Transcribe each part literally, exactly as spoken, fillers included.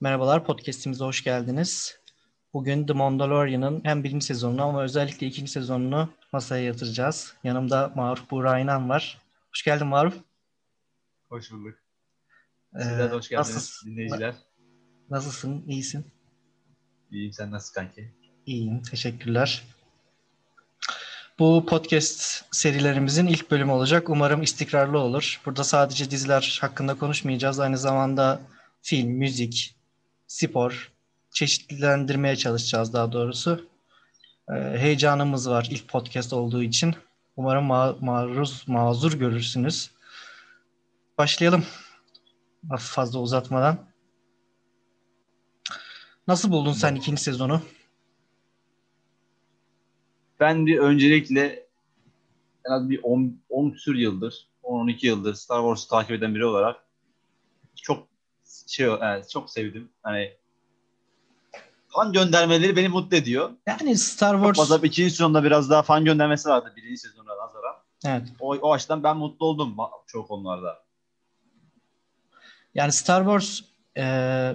Merhabalar, podcast'imize hoş geldiniz. Bugün The Mandalorian'ın hem birinci sezonunu ama özellikle ikinci sezonunu masaya yatıracağız. Yanımda Maruf Buraynan var. Hoş geldin Maruf. Hoş bulduk. Sizler de hoş geldiniz ee, nasılsın, dinleyiciler. Nasılsın, iyisin? İyiyim, sen nasılsın kanki? İyiyim, teşekkürler. Bu podcast serilerimizin ilk bölümü olacak. Umarım istikrarlı olur. Burada sadece diziler hakkında konuşmayacağız. Aynı zamanda film, müzik, spor çeşitlendirmeye çalışacağız daha doğrusu. Ee, heyecanımız var ilk podcast olduğu için. Umarım ma- maruz, mazur görürsünüz. Başlayalım. Fazla uzatmadan. Nasıl buldun sen ikinci sezonu? Ben bir öncelikle en az bir on küsur yıldır, on on iki yıldır Star Wars'u takip eden biri olarak çok şey yani çok sevdim. Hani fan göndermeleri beni mutlu ediyor. Yani Star Wars bazı ikinci sezonda biraz daha fan göndermesi vardı birinci sezonuna nazaran. Evet. O, o açıdan ben mutlu oldum çok onlarda. Yani Star Wars e,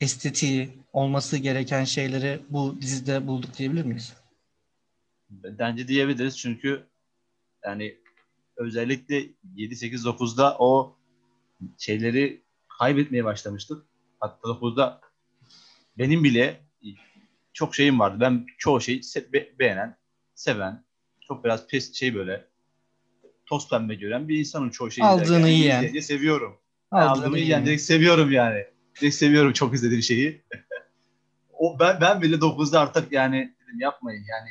estetiği olması gereken şeyleri bu dizide bulduk diyebilir miyiz? Bence diyebiliriz çünkü yani özellikle yedi, sekiz, dokuzda o şeyleri kaybetmeye başlamıştık. Hatta dokuzda benim bile çok şeyim vardı. Ben çoğu şeyi se- beğenen, seven, çok biraz pes şey böyle toz pembe gören bir insanım çoğu şeyi. Aldığını yiyen. Yani. Seviyorum. Aldığını, Aldığını yiyen. Direkt seviyorum yani. Direkt seviyorum çok izlediğim şeyi. o ben ben bile dokuzda artık yani dedim yapmayın yani.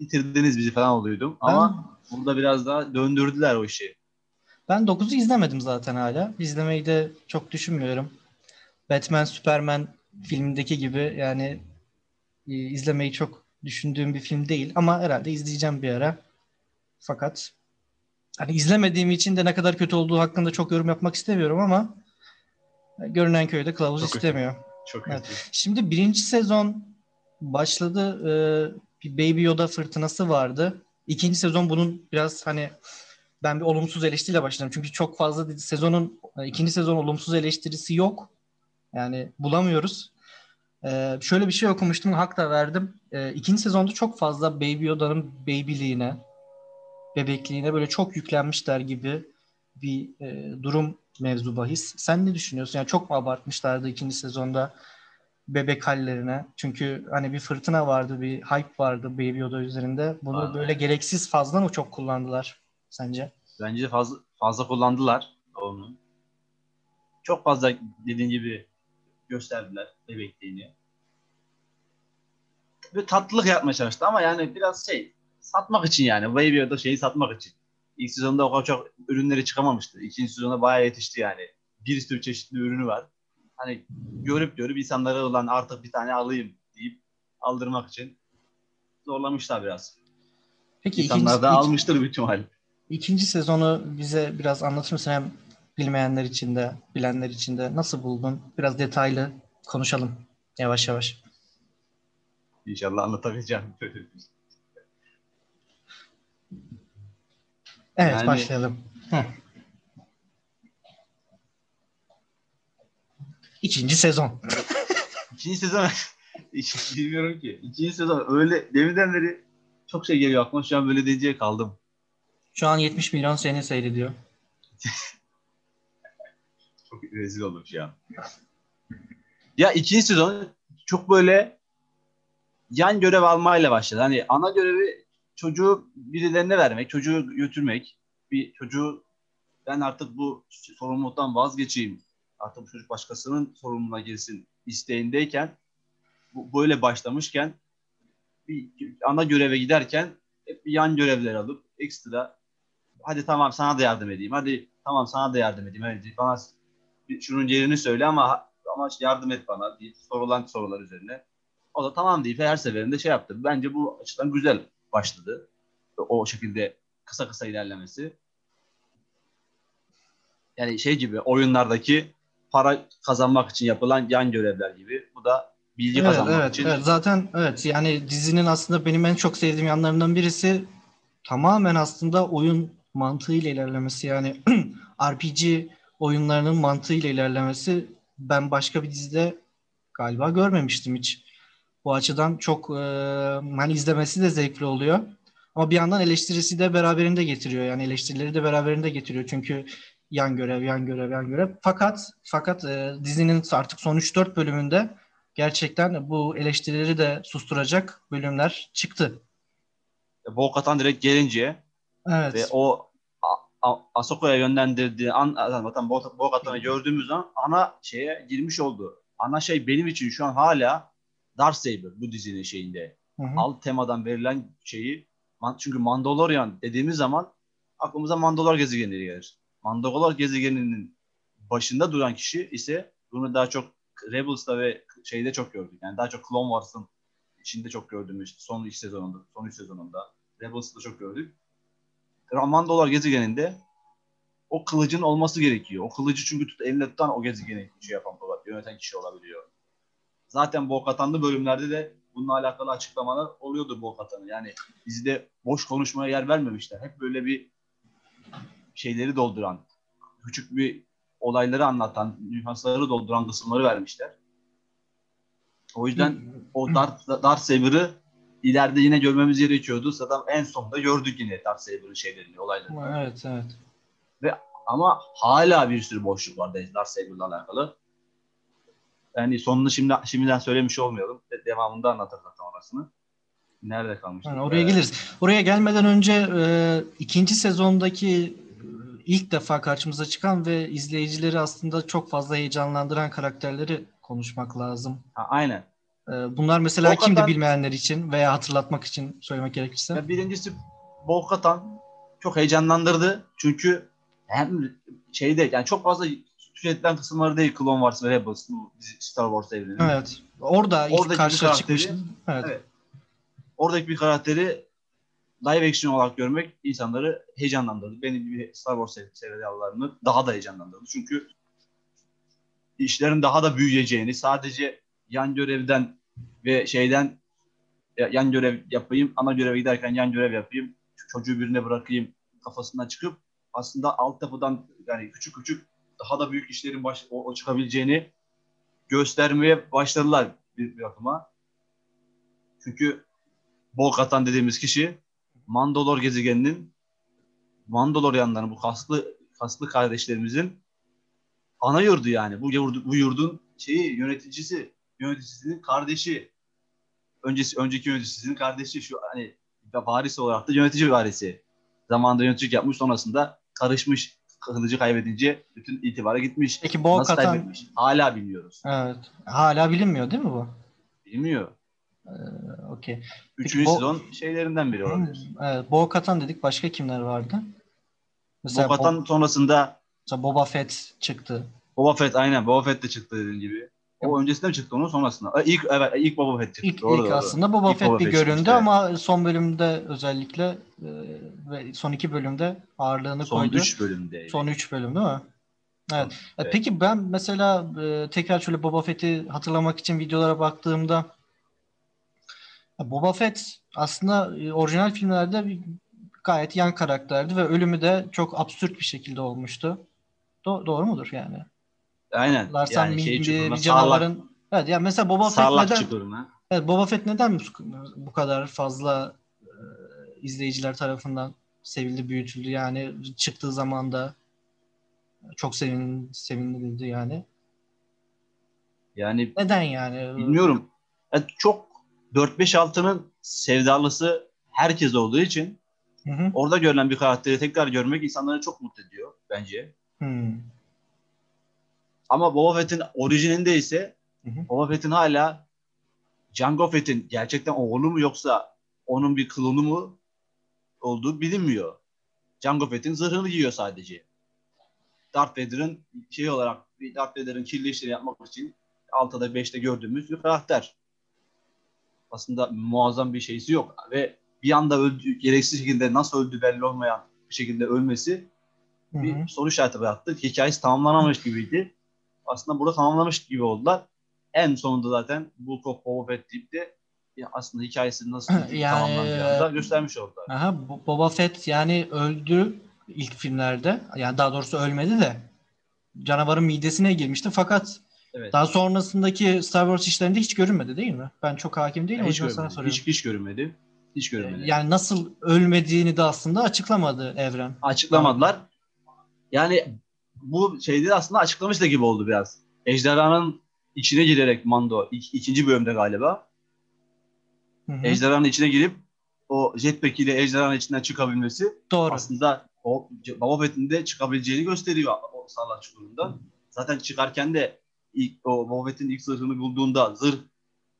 Bitirdiniz bizi falan oluyordum. Ama ben, burada biraz daha döndürdüler o işi. Ben dokuzu izlemedim zaten hala. İzlemeyi de çok düşünmüyorum. Batman, Superman filmindeki gibi yani izlemeyi çok düşündüğüm bir film değil. Ama herhalde izleyeceğim bir ara. Fakat hani izlemediğim için de ne kadar kötü olduğu hakkında çok yorum yapmak istemiyorum ama görünen köyde kılavuz çok istemiyor. Kötü. Çok kötü. Evet. Şimdi birinci sezon başladı. Ee, Bir Baby Yoda fırtınası vardı. İkinci sezon bunun biraz hani ben bir olumsuz eleştiriyle başladım. Çünkü çok fazla sezonun ikinci sezon olumsuz eleştirisi yok. Yani bulamıyoruz. Ee, şöyle bir şey okumuştum. Hak da verdim. Ee, ikinci sezonda çok fazla Baby Yoda'nın babyliğine, bebekliğine böyle çok yüklenmişler gibi bir e, durum mevzu bahis. Sen ne düşünüyorsun? Yani çok mu abartmışlardı ikinci sezonda? Bebek hallerine. Çünkü hani bir fırtına vardı, bir hype vardı Baby Yoda üzerinde. Bunu Aynen. böyle gereksiz fazla mı çok kullandılar sence? Bence fazla fazla kullandılar onu. Çok fazla dediğin gibi gösterdiler bebekliğini. Ve tatlılık yapmaya çalıştı ama yani biraz şey satmak için yani. Baby Yoda şeyi satmak için. İlk sezonda o kadar çok ürünleri çıkamamıştı. İkinci sezonda bayağı yetişti yani. Bir sürü çeşitli ürünü var. Hani görüp görüp insanlara olan artık bir tane alayım deyip aldırmak için zorlamışlar biraz. Peki insanlar ikinci, da almıştır bütün hal. İkinci sezonu bize biraz anlatır mısın? Hem bilmeyenler için de, bilenler için de nasıl buldun? Biraz detaylı konuşalım yavaş yavaş. İnşallah anlatabileceğim. Evet yani... başlayalım. Heh. İkinci sezon. İkinci sezon hiç bilmiyorum ki. İkinci sezon öyle deminden beri çok şey geliyor aklıma. Şu an böyle diyecek kaldım. Şu an yetmiş milyon seni seyrediyor. Çok rezil olmuş ya. Ya ikinci sezon çok böyle yan görev almayla başladı. Hani ana görevi çocuğu birilerine vermek, çocuğu götürmek. Bir çocuğu ben artık bu sorumluluktan vazgeçeyim. Artık çocuk başkasının sorumluluğuna girsin isteğindeyken, bu, böyle başlamışken, bir ana göreve giderken hep bir yan görevler alıp ekstra hadi tamam sana da yardım edeyim, hadi tamam sana da yardım edeyim, hadi bana şunun yerini söyle ama ama yardım et bana diye sorulan sorular üzerine. O da tamam deyip her seferinde şey yaptı. Bence bu açıdan güzel başladı. O şekilde kısa kısa ilerlemesi. Yani şey gibi oyunlardaki para kazanmak için yapılan yan görevler gibi. Bu da bilgi evet, kazanmak evet, için. Evet, zaten evet yani dizinin aslında benim en çok sevdiğim yanlarından birisi tamamen aslında oyun mantığıyla ilerlemesi. Yani R P G oyunlarının mantığıyla ilerlemesi. Ben başka bir dizide galiba görmemiştim hiç. Bu açıdan çok e, hani izlemesi de zevkli oluyor. Ama bir yandan eleştirisi de beraberinde getiriyor. Yani eleştirileri de beraberinde getiriyor. Çünkü yan görev, yan görev, yan görev. Fakat fakat e, dizinin artık son üç dört bölümünde gerçekten bu eleştirileri de susturacak bölümler çıktı. Bo-Katan direkt gelince evet. Ve o Ahsoka'ya yönlendirdiği an zaten Bo-Katan'ı gördüğümüz an ana şeye girmiş oldu. Ana şey benim için şu an hala Darksaber bu dizinin şeyinde. Hı hı. Alt temadan verilen şeyi. Çünkü Mandalorian dediğimiz zaman aklımıza Mandalore gezegeni gelir. Mandalore gezegeninin başında duran kişi ise bunu daha çok Rebels'ta ve şeyde çok gördük. Yani daha çok Clone Wars'ın içinde çok gördüğümüz işte son iki sezonunda, son üç sezonunda Rebels'ta çok gördük. Mandalore gezegeninde o kılıcın olması gerekiyor. O kılıcı çünkü tut, eline tutan o gezegeni şey yapan olabiliyor, yöneten kişi olabiliyor. Zaten Bo-Katan'lı bölümlerde de bununla alakalı açıklamalar oluyordu Bo-Katan'ın. Yani dizide boş konuşmaya yer vermemişler. Hep böyle bir şeyleri dolduran, küçük bir olayları anlatan, nüansları dolduran kısımları vermişler. O yüzden o Darth, Darksaber'ı ileride yine görmemiz gerekiyordu. Zaten en sonunda gördük yine Darksaber'ın şeylerini, olaylarını. Evet, evet. Ve ama hala bir sürü boşluk var Darksaber'la alakalı. Yani sonunu şimdi şimdiden söylemiş olmayalım. Devamında anlatırız zaten orasını. Nerede kalmıştık? Yani oraya geliriz. Oraya gelmeden önce e, ikinci sezondaki ilk defa karşımıza çıkan ve izleyicileri aslında çok fazla heyecanlandıran karakterleri konuşmak lazım. Ha, aynen. E, bunlar mesela Bo-Katan, kimdi bilmeyenler için veya hatırlatmak için söylemek gerekirse. Ya birincisi Bo-Katan çok heyecanlandırdı. Çünkü hem şeyde yani çok fazla tüketilen kısımları değil Clone Wars ve Rebels, Star Wars evreninde. Evet. Orada ilk karşıya çıkmıştı. Evet. Evet. Oradaki bir karakteri live action olarak görmek insanları heyecanlandırdı. Beni gibi Star Wars severlerini daha da heyecanlandırdı. Çünkü işlerin daha da büyüyeceğini, sadece yan görevden ve şeyden yan görev yapayım, ana göreve giderken yan görev yapayım, çocuğu birine bırakayım kafasından çıkıp aslında alt yapıdan yani küçük küçük daha da büyük işlerin baş, o, o çıkabileceğini göstermeye başladılar bir, bir bakıma. Çünkü Bo-Katan dediğimiz kişi Mandalore gezegeninin Mandalorianların bu kaslı kaslı kardeşlerimizin ana yurdu yani. Bu, yurdu, bu yurdun şeyi yöneticisi, yöneticisinin kardeşi. Öncesi önceki yöneticisinin kardeşi şu hani varisi olarak da yönetici varisi. Zamanında yöneticilik yapmış, sonrasında karışmış. Kılıcı kaybedince bütün itibara gitmiş. Peki Bo-Katan nasıl kaybetmiş? Hala bilmiyoruz. Evet. Hala bilinmiyor değil mi bu? Bilmiyor. Ee, Okey. Üçüncü Bo- sezon şeylerinden biri olabilir. Evet. Bo-Katan dedik. Başka kimler vardı? Mesela Bo-Katan Bo- sonrasında mesela Boba Fett çıktı. Boba Fett aynen. Boba Fett de çıktı dediğin gibi. O öncesinde mi çıktı onun sonrasında? İlk evet ilk Boba Fett çıktı. İlk, doğru, ilk doğru. Aslında Boba ilk Fett Boba bir Fett göründü çıktı. Ama son bölümde özellikle ve son iki bölümde ağırlığını son koydu. Son üç bölümde. Son üç bölüm değil mi? Evet. Son, peki evet. Ben mesela tekrar şöyle Boba Fett'i hatırlamak için videolara baktığımda Boba Fett aslında orijinal filmlerde bir, gayet yan karakterdi ve ölümü de çok absürt bir şekilde olmuştu. Do- doğru mudur yani? Aynen. Larsan yani şey bir canavarın. Evet yani mesela Boba Sarlacc Fett neden? Evet, Boba Fett neden bu kadar fazla e, izleyiciler tarafından sevildi, büyütüldü yani çıktığı zaman da çok sevin sevinildi yani. Yani neden yani? Bilmiyorum. Yani çok dört beş altının sevdalısı herkes olduğu için hı hı. Orada görülen bir karakteri tekrar görmek insanları çok mutlu ediyor bence. Hı. Ama Boba Fett'in orijininde ise hı hı. Boba Fett'in hala Jango Fett'in gerçekten oğlu mu yoksa onun bir klonu mu olduğu bilinmiyor. Jango Fett'in zırhını giyiyor sadece. Darth Vader'ın şey olarak Darth Vader'ın kirli işleri yapmak için altıda beşte gördüğümüz bir karakter. Aslında muazzam bir şeysi yok ve bir anda öldü, gereksiz şekilde nasıl öldü belli olmayan bir şekilde ölmesi hı hı. Bir soru işareti bıraktı. Hikayesi tamamlanamamış gibiydi. Aslında burada tamamlamış gibi oldular. En sonunda zaten Book of Boba Fett deyip de aslında hikayesini nasıl yani, tamamlandığını da göstermiş oldular. Aha, Boba Fett yani öldü ilk filmlerde. Yani daha doğrusu ölmedi de canavarın midesine girmişti. Fakat Evet. Daha sonrasındaki Star Wars işlerinde hiç görünmedi değil mi? Ben çok hakim değilim. Yani hiç, görünmedi. Hiç, hiç görünmedi. Hiç görünmedi. Yani nasıl ölmediğini de aslında açıklamadı evren. Açıklamadılar. Yani bu şeyde aslında açıklamış da gibi oldu biraz. Ejderhanın içine girerek Mando ik, ikinci bölümde galiba. Hı hı. Ejderhanın içine girip o jetpack ile ejderhanın içinden çıkabilmesi. Doğru. Aslında o Boba Fett'in de çıkabileceğini gösteriyor o Sarlacc çukurunda. Zaten çıkarken de ilk, o Boba Fett'in ilk zırhını bulduğunda zırh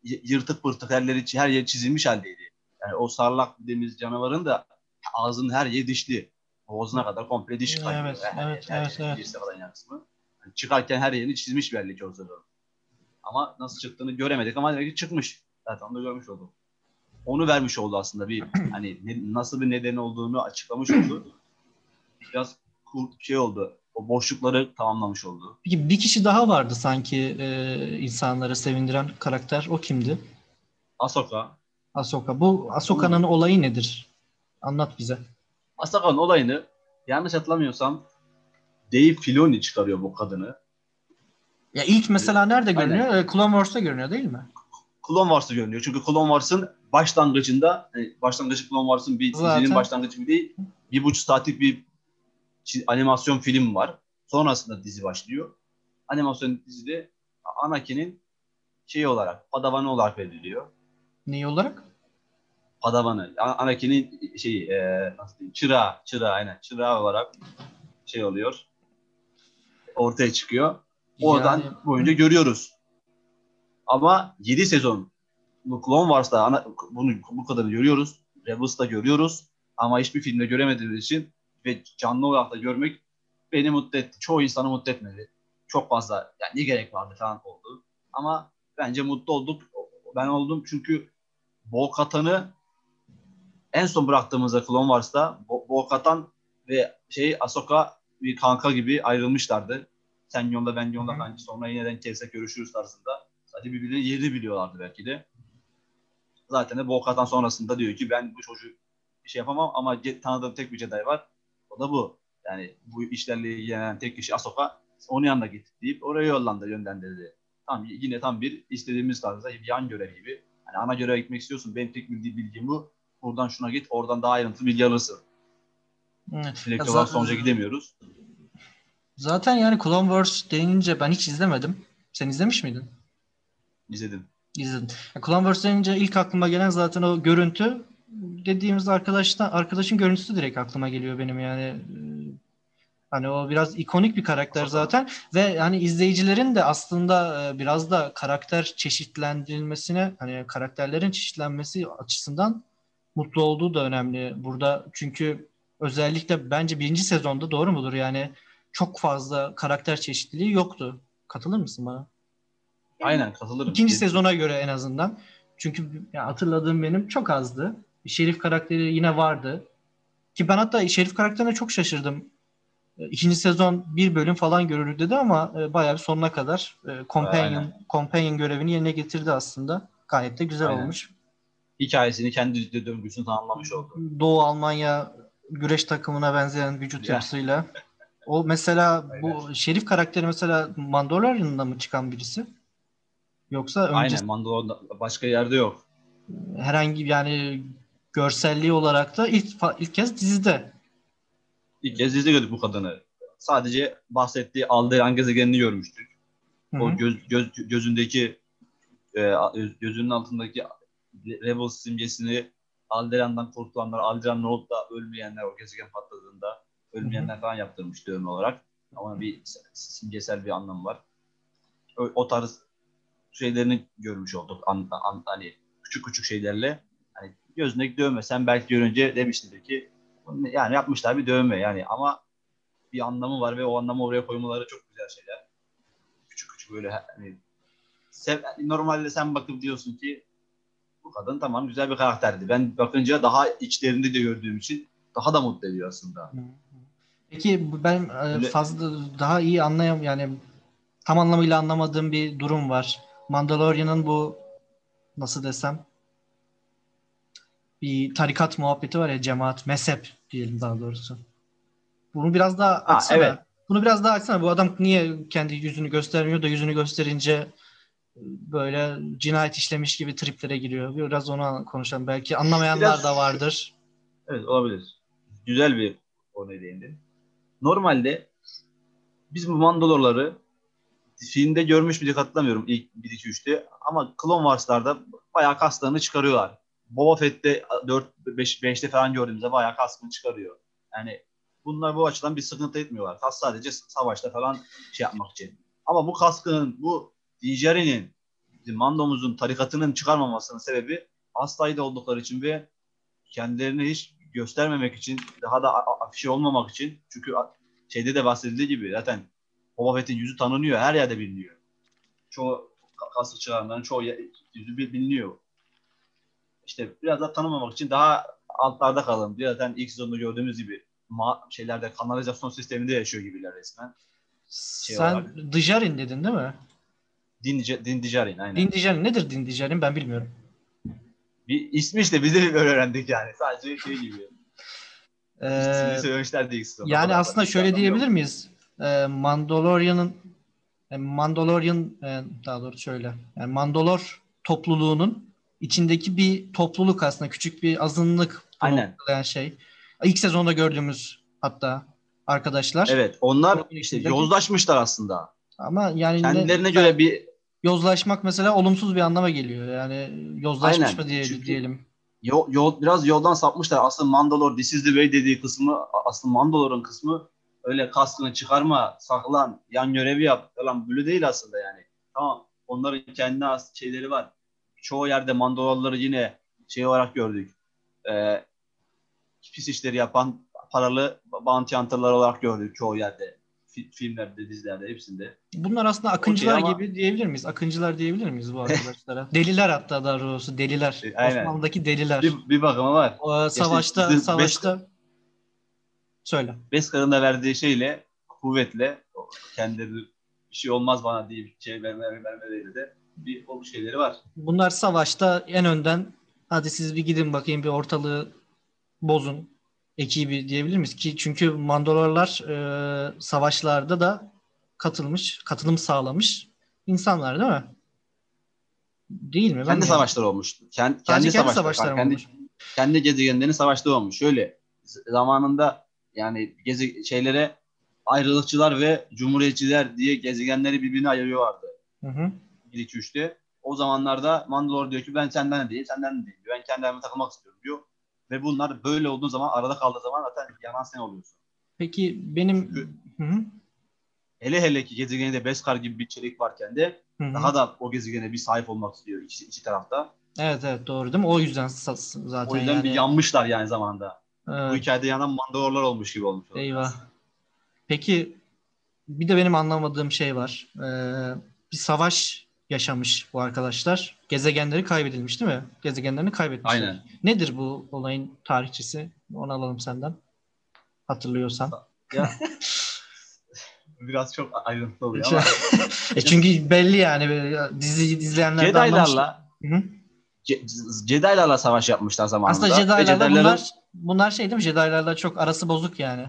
yırtık pırtık yerleri, her yer çizilmiş haldeydi. Yani o Sarlacc dediğimiz canavarın da ağzının her yeri dişli. Boğazına kadar komple diş kaybı. Evet, yani, evet, her evet. evet. Yani çıkarken her yerini çizmiş belli ki o zırhı. Ama nasıl çıktığını göremedik ama belki çıkmış. Zaten onu da görmüş olduk. Onu vermiş oldu aslında bir hani ne, nasıl bir neden olduğunu açıklamış oldu. Biraz şey oldu. O boşlukları tamamlamış oldu. Peki bir kişi daha vardı sanki e, insanlara sevindiren karakter. O kimdi? Ahsoka. Ahsoka. Bu Ahsoka'nın hmm. olayı nedir? Anlat bize. Ahsoka'nın olayını yanlış hatırlamıyorsam Dave Filoni çıkarıyor bu kadını. Ya ilk mesela nerede görünüyor? Aynen. Clone Wars'ta görünüyor değil mi? Clone Wars'ta görünüyor. Çünkü Clone Wars'ın başlangıcında, başlangıcı Clone Wars'ın bir Zaten. dizinin başlangıcı bir değil. Bir buçuk saatlik bir animasyon film var. Sonrasında dizi başlıyor. Animasyon dizide Anakin'in şeyi olarak, Padawan'ı olarak veriliyor. Neyi olarak? Padawan'ı. Anakin'in şeyi, e, nasıl diyeyim? Çırağı, çırağı aynen. Çırağı olarak şey oluyor. Ortaya çıkıyor. Oradan yani boyunca görüyoruz. Ama yedi sezon bu Clone Wars'ta ana, bunu bu kadarını görüyoruz. Rebels'ta görüyoruz. Ama hiçbir filmde göremediğimiz için ve canlı olarak da görmek beni mutlu etti. Çoğu insanı mutlu etmedi. Çok fazla yani ne gerek vardı falan oldu. Ama bence mutlu olduk. Ben oldum çünkü Bo-Katan'ı en son bıraktığımızda Clone Wars'ta Bo-Katan ve şey Ahsoka bir kanka gibi ayrılmışlardı. Sen yolla ben yolla kanka sonra yeniden kevsek görüşürüz tarzında. Sadece birbirleri yeri biliyorlardı belki de. Zaten de Bo-Katan sonrasında diyor ki ben bu çocuğu bir şey yapamam ama tanıdığım tek bir Jedi var. O da bu. Yani bu işlerle ilgilenen tek kişi Ahsoka. Onun yanına git deyip oraya yollandı, yönlendirdi. Tam yine tam bir istediğimiz tarzda bir yan görev gibi. Hani ana göreve gitmek istiyorsun. Benim tek bildiğim bilgim bu. Buradan şuna git, oradan daha ayrıntılı bilgi alırsın. Evet. Direkt olarak sonuca gidemiyoruz. Zaten yani Clone Wars denince ben hiç izlemedim. Sen izlemiş miydin? İzledim. İzledim. Clone Wars denince ilk aklıma gelen zaten o görüntü. Dediğimiz arkadaştan arkadaşın görüntüsü direkt aklıma geliyor benim yani. Hani o biraz ikonik bir karakter zaten ve hani izleyicilerin de aslında biraz da karakter çeşitlendirilmesine, hani karakterlerin çeşitlenmesi açısından mutlu olduğu da önemli burada. Çünkü özellikle bence birinci sezonda doğru mudur? Yani çok fazla karakter çeşitliliği yoktu. Katılır mısın bana? Aynen katılırım. İkinci sezona göre en azından. Çünkü hatırladığım benim çok azdı. Şerif karakteri yine vardı. Ki ben hatta Şerif karakterine çok şaşırdım. İkinci sezon bir bölüm falan görülür dedi ama bayağı bir sonuna kadar companion, companion görevini yerine getirdi aslında. Gayet de güzel Aynen. olmuş. Hikayesini kendi döngüsünü tamamlamış oldu. Doğu Almanya güreş takımına benzeyen vücut ya. yapısıyla. O mesela bu Aynen. Şerif karakteri mesela Mandalorian'da mı çıkan birisi? Yoksa önce... Aynen Mandalorian'da başka yerde yok. Herhangi yani görselliği olarak da ilk, ilk kez dizide. İlk kez dizide gördük bu kadını. Sadece bahsettiği Alderan gezegenini görmüştük. Hı hı. O göz, göz, gözündeki e, gözünün altındaki Rebels simgesini Alderan'dan kurtulanlar, Alderan olup da ölmeyenler o gezegen patladığında ölmeyenler hı hı. falan yaptırmış diyorum olarak. Ama bir simgesel bir anlamı var. O, o tarz şeylerini görmüş olduk. An, an, hani küçük küçük şeylerle hani gözündeki dövme. Sen belki görünce demiştin ki yani yapmışlar bir dövme yani ama bir anlamı var ve o anlamı oraya koymaları çok güzel şeyler. Küçük küçük böyle hani sev, normalde sen bakıp diyorsun ki bu kadın tamam güzel bir karakterdi. Ben bakınca daha içlerinde de gördüğüm için daha da mutlu ediyor aslında. Peki ben böyle, fazla daha iyi anlayam yani tam anlamıyla anlamadığım bir durum var. Mandalorian'ın bu nasıl desem bir tarikat muhabbeti var ya, cemaat, mezhep diyelim daha doğrusu. Bunu biraz daha açsana. Ha, evet. Bunu biraz daha açsana. Bu adam niye kendi yüzünü göstermiyor da yüzünü gösterince böyle cinayet işlemiş gibi triplere giriyor? Biraz ona konuşalım. Belki anlamayanlar biraz... da vardır. Evet, olabilir. Güzel bir konuya değindin. Normalde biz bu Mandalorları filmde görmüş müydük hatırlamıyorum ilk bir iki üçte ama Clone Wars'larda bayağı kaslarını çıkarıyorlar. Boba Fett'te dört beşte falan gördüğümüzde bayağı kaskını çıkarıyor. Yani bunlar bu açıdan bir sıkıntı etmiyorlar. Kas sadece savaşta falan şey yapmak için. Ama bu kaskının, bu Din Djarin'in, Mandomuz'un tarikatının çıkarmamasının sebebi hastaydı oldukları için ve kendilerini hiç göstermemek için, daha da afişe olmamak için. Çünkü şeyde de bahsedildiği gibi zaten Boba Fett'in yüzü tanınıyor. Her yerde biliniyor. Çoğu kaslı çıkaranların çoğu yüzü biliniyor. İşte biraz da tanımamak için daha altlarda kalalım diye zaten ilk sezonda gördüğümüz gibi ma- şeylerde kanalizasyon sisteminde yaşıyor gibiler resmen. Şey Sen olarak. Djarin dedin değil mi? Din, Din Djarin aynen. Din Djarin nedir Din Djarin ben bilmiyorum. Bir ismi işte biz de öğrendik yani sadece şey gibi. İsmini söylemişler de ilk sezonda. Yani aslında, aslında şöyle diyebilir yok. miyiz? Ee, Mandalorian'ın Mandalorian daha doğru şöyle. Yani Mandalore topluluğunun İçindeki bir topluluk aslında. Küçük bir azınlık. Aynen. Şey. İlk sezonda gördüğümüz hatta arkadaşlar. Evet. Onlar işte yozlaşmışlar aslında. Ama yani kendilerine ne, göre bir... Yozlaşmak mesela olumsuz bir anlama geliyor. Yani yozlaşmış Aynen. mı diye, Çünkü diyelim. Yol, yol, biraz yoldan sapmışlar. Aslında Mandalore, This is the way dediği kısmı, aslında Mandalore'un kısmı öyle kaskını çıkarma, saklan, yan görevi yap falan böyle değil aslında yani. Tamam. Onların kendine az şeyleri var. Çoğu yerde Mandalorları yine şey olarak gördük. Ee, pis işleri yapan paralı bounty hunter'lar olarak gördük çoğu yerde. F- filmlerde, dizilerde, hepsinde. Bunlar aslında akıncılar okay, ama... gibi diyebilir miyiz? Akıncılar diyebilir miyiz bu arkadaşlara? Deliler hatta daha doğrusu. Deliler. Aynen. Osmanlı'daki deliler. Bir, bir bakıma var. O, savaşta, işte, savaşta. Beskar... Söyle. Beskar'ın da verdiği şeyle, kuvvetle, kendileri bir şey olmaz bana diye bir şey vermeleri verme de. Bir o şeyleri var. Bunlar savaşta en önden hadi siz bir gidin bakayım bir ortalığı bozun ekibi diyebilir miyiz ki çünkü Mandalorlar e, savaşlarda da katılmış, katılım sağlamış insanlar değil mi? Değil mi? Ben kendi savaşları olmuş. Kendi, kendi savaşları, savaşları var. Kendi, kendi gezegenlerinin savaşları olmuş. Şöyle zamanında yani gezi şeylere ayrılıkçılar ve cumhuriyetçiler diye gezegenleri birbirine ayırıyorlardı. Hı hı. bir iki üçte O zamanlarda Mandalore diyor ki ben senden de değil, senden de değil. Ben kendime takılmak istiyorum diyor. Ve bunlar böyle olduğu zaman, arada kaldığı zaman zaten yanan sen oluyorsun. Peki benim... Hı-hı. Hele hele ki gezegende Beskar gibi bir çelik varken de Hı-hı. daha da o gezegene bir sahip olmak istiyor iki, iki tarafta. Evet evet doğru değil mi? O yüzden zaten O yüzden yani... bir yanmışlar yani zamanında. Evet. Bu hikayede yanan Mandalorlar olmuş gibi olmuş. Eyvah. Peki bir de benim anlamadığım şey var. Ee, bir savaş... yaşamış bu arkadaşlar. Gezegenleri kaybedilmiş değil mi? Gezegenlerini kaybetmişler. Aynen. Nedir bu olayın tarihçisi? Onu alalım senden. Hatırlıyorsan. Ya. Biraz çok ayrıntılı oluyor ama. e çünkü belli yani. Dizi izleyenler de anlamışlar. Jedi'larla savaş yapmışlar zamanında. Aslında Jedi'larla bunlar, bunlar şey değil mi? Jedi'larla çok arası bozuk yani.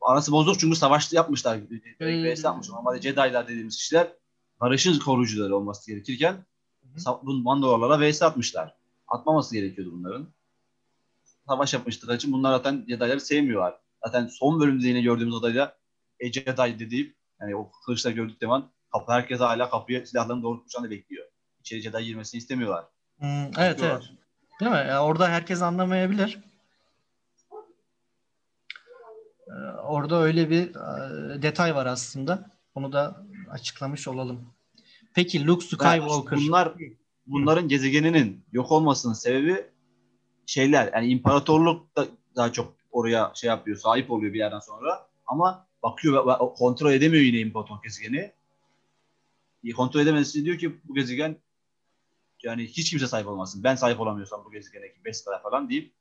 Arası bozuk çünkü savaş yapmışlar. Ee... yapmışlar. Normalde Jedi'lar dediğimiz kişiler barışın koruyucuları olması gerekirken Mandalorlara V S atmışlar. Atmaması gerekiyordu bunların. Savaş yapmıştıkları için bunlar zaten Jedi'ları sevmiyorlar. Zaten son bölümde yine gördüğümüz adayla e Jedi dediğim yani o kılıçları gördük zaman kapı herkes hala kapıya silahlarını doğrultmuş halde bekliyor. İçeri Jedi girmesini istemiyorlar. Hmm, evet evet. Değil mi? Ya orada herkes anlamayabilir. Orada öyle bir detay var aslında. Onu da açıklamış olalım. Peki Luke Skywalker. Bunlar bunların gezegeninin yok olmasının sebebi şeyler. Yani imparatorluk da daha çok oraya şey yapıyor, sahip oluyor bir yerden sonra. Ama bakıyor kontrol edemiyor yine imparator gezegeni. Kontrol edemezsin diyor ki bu gezegen yani hiç kimse sahip olmasın. Ben sahip olamıyorsam bu gezegene ki Beskar falan deyip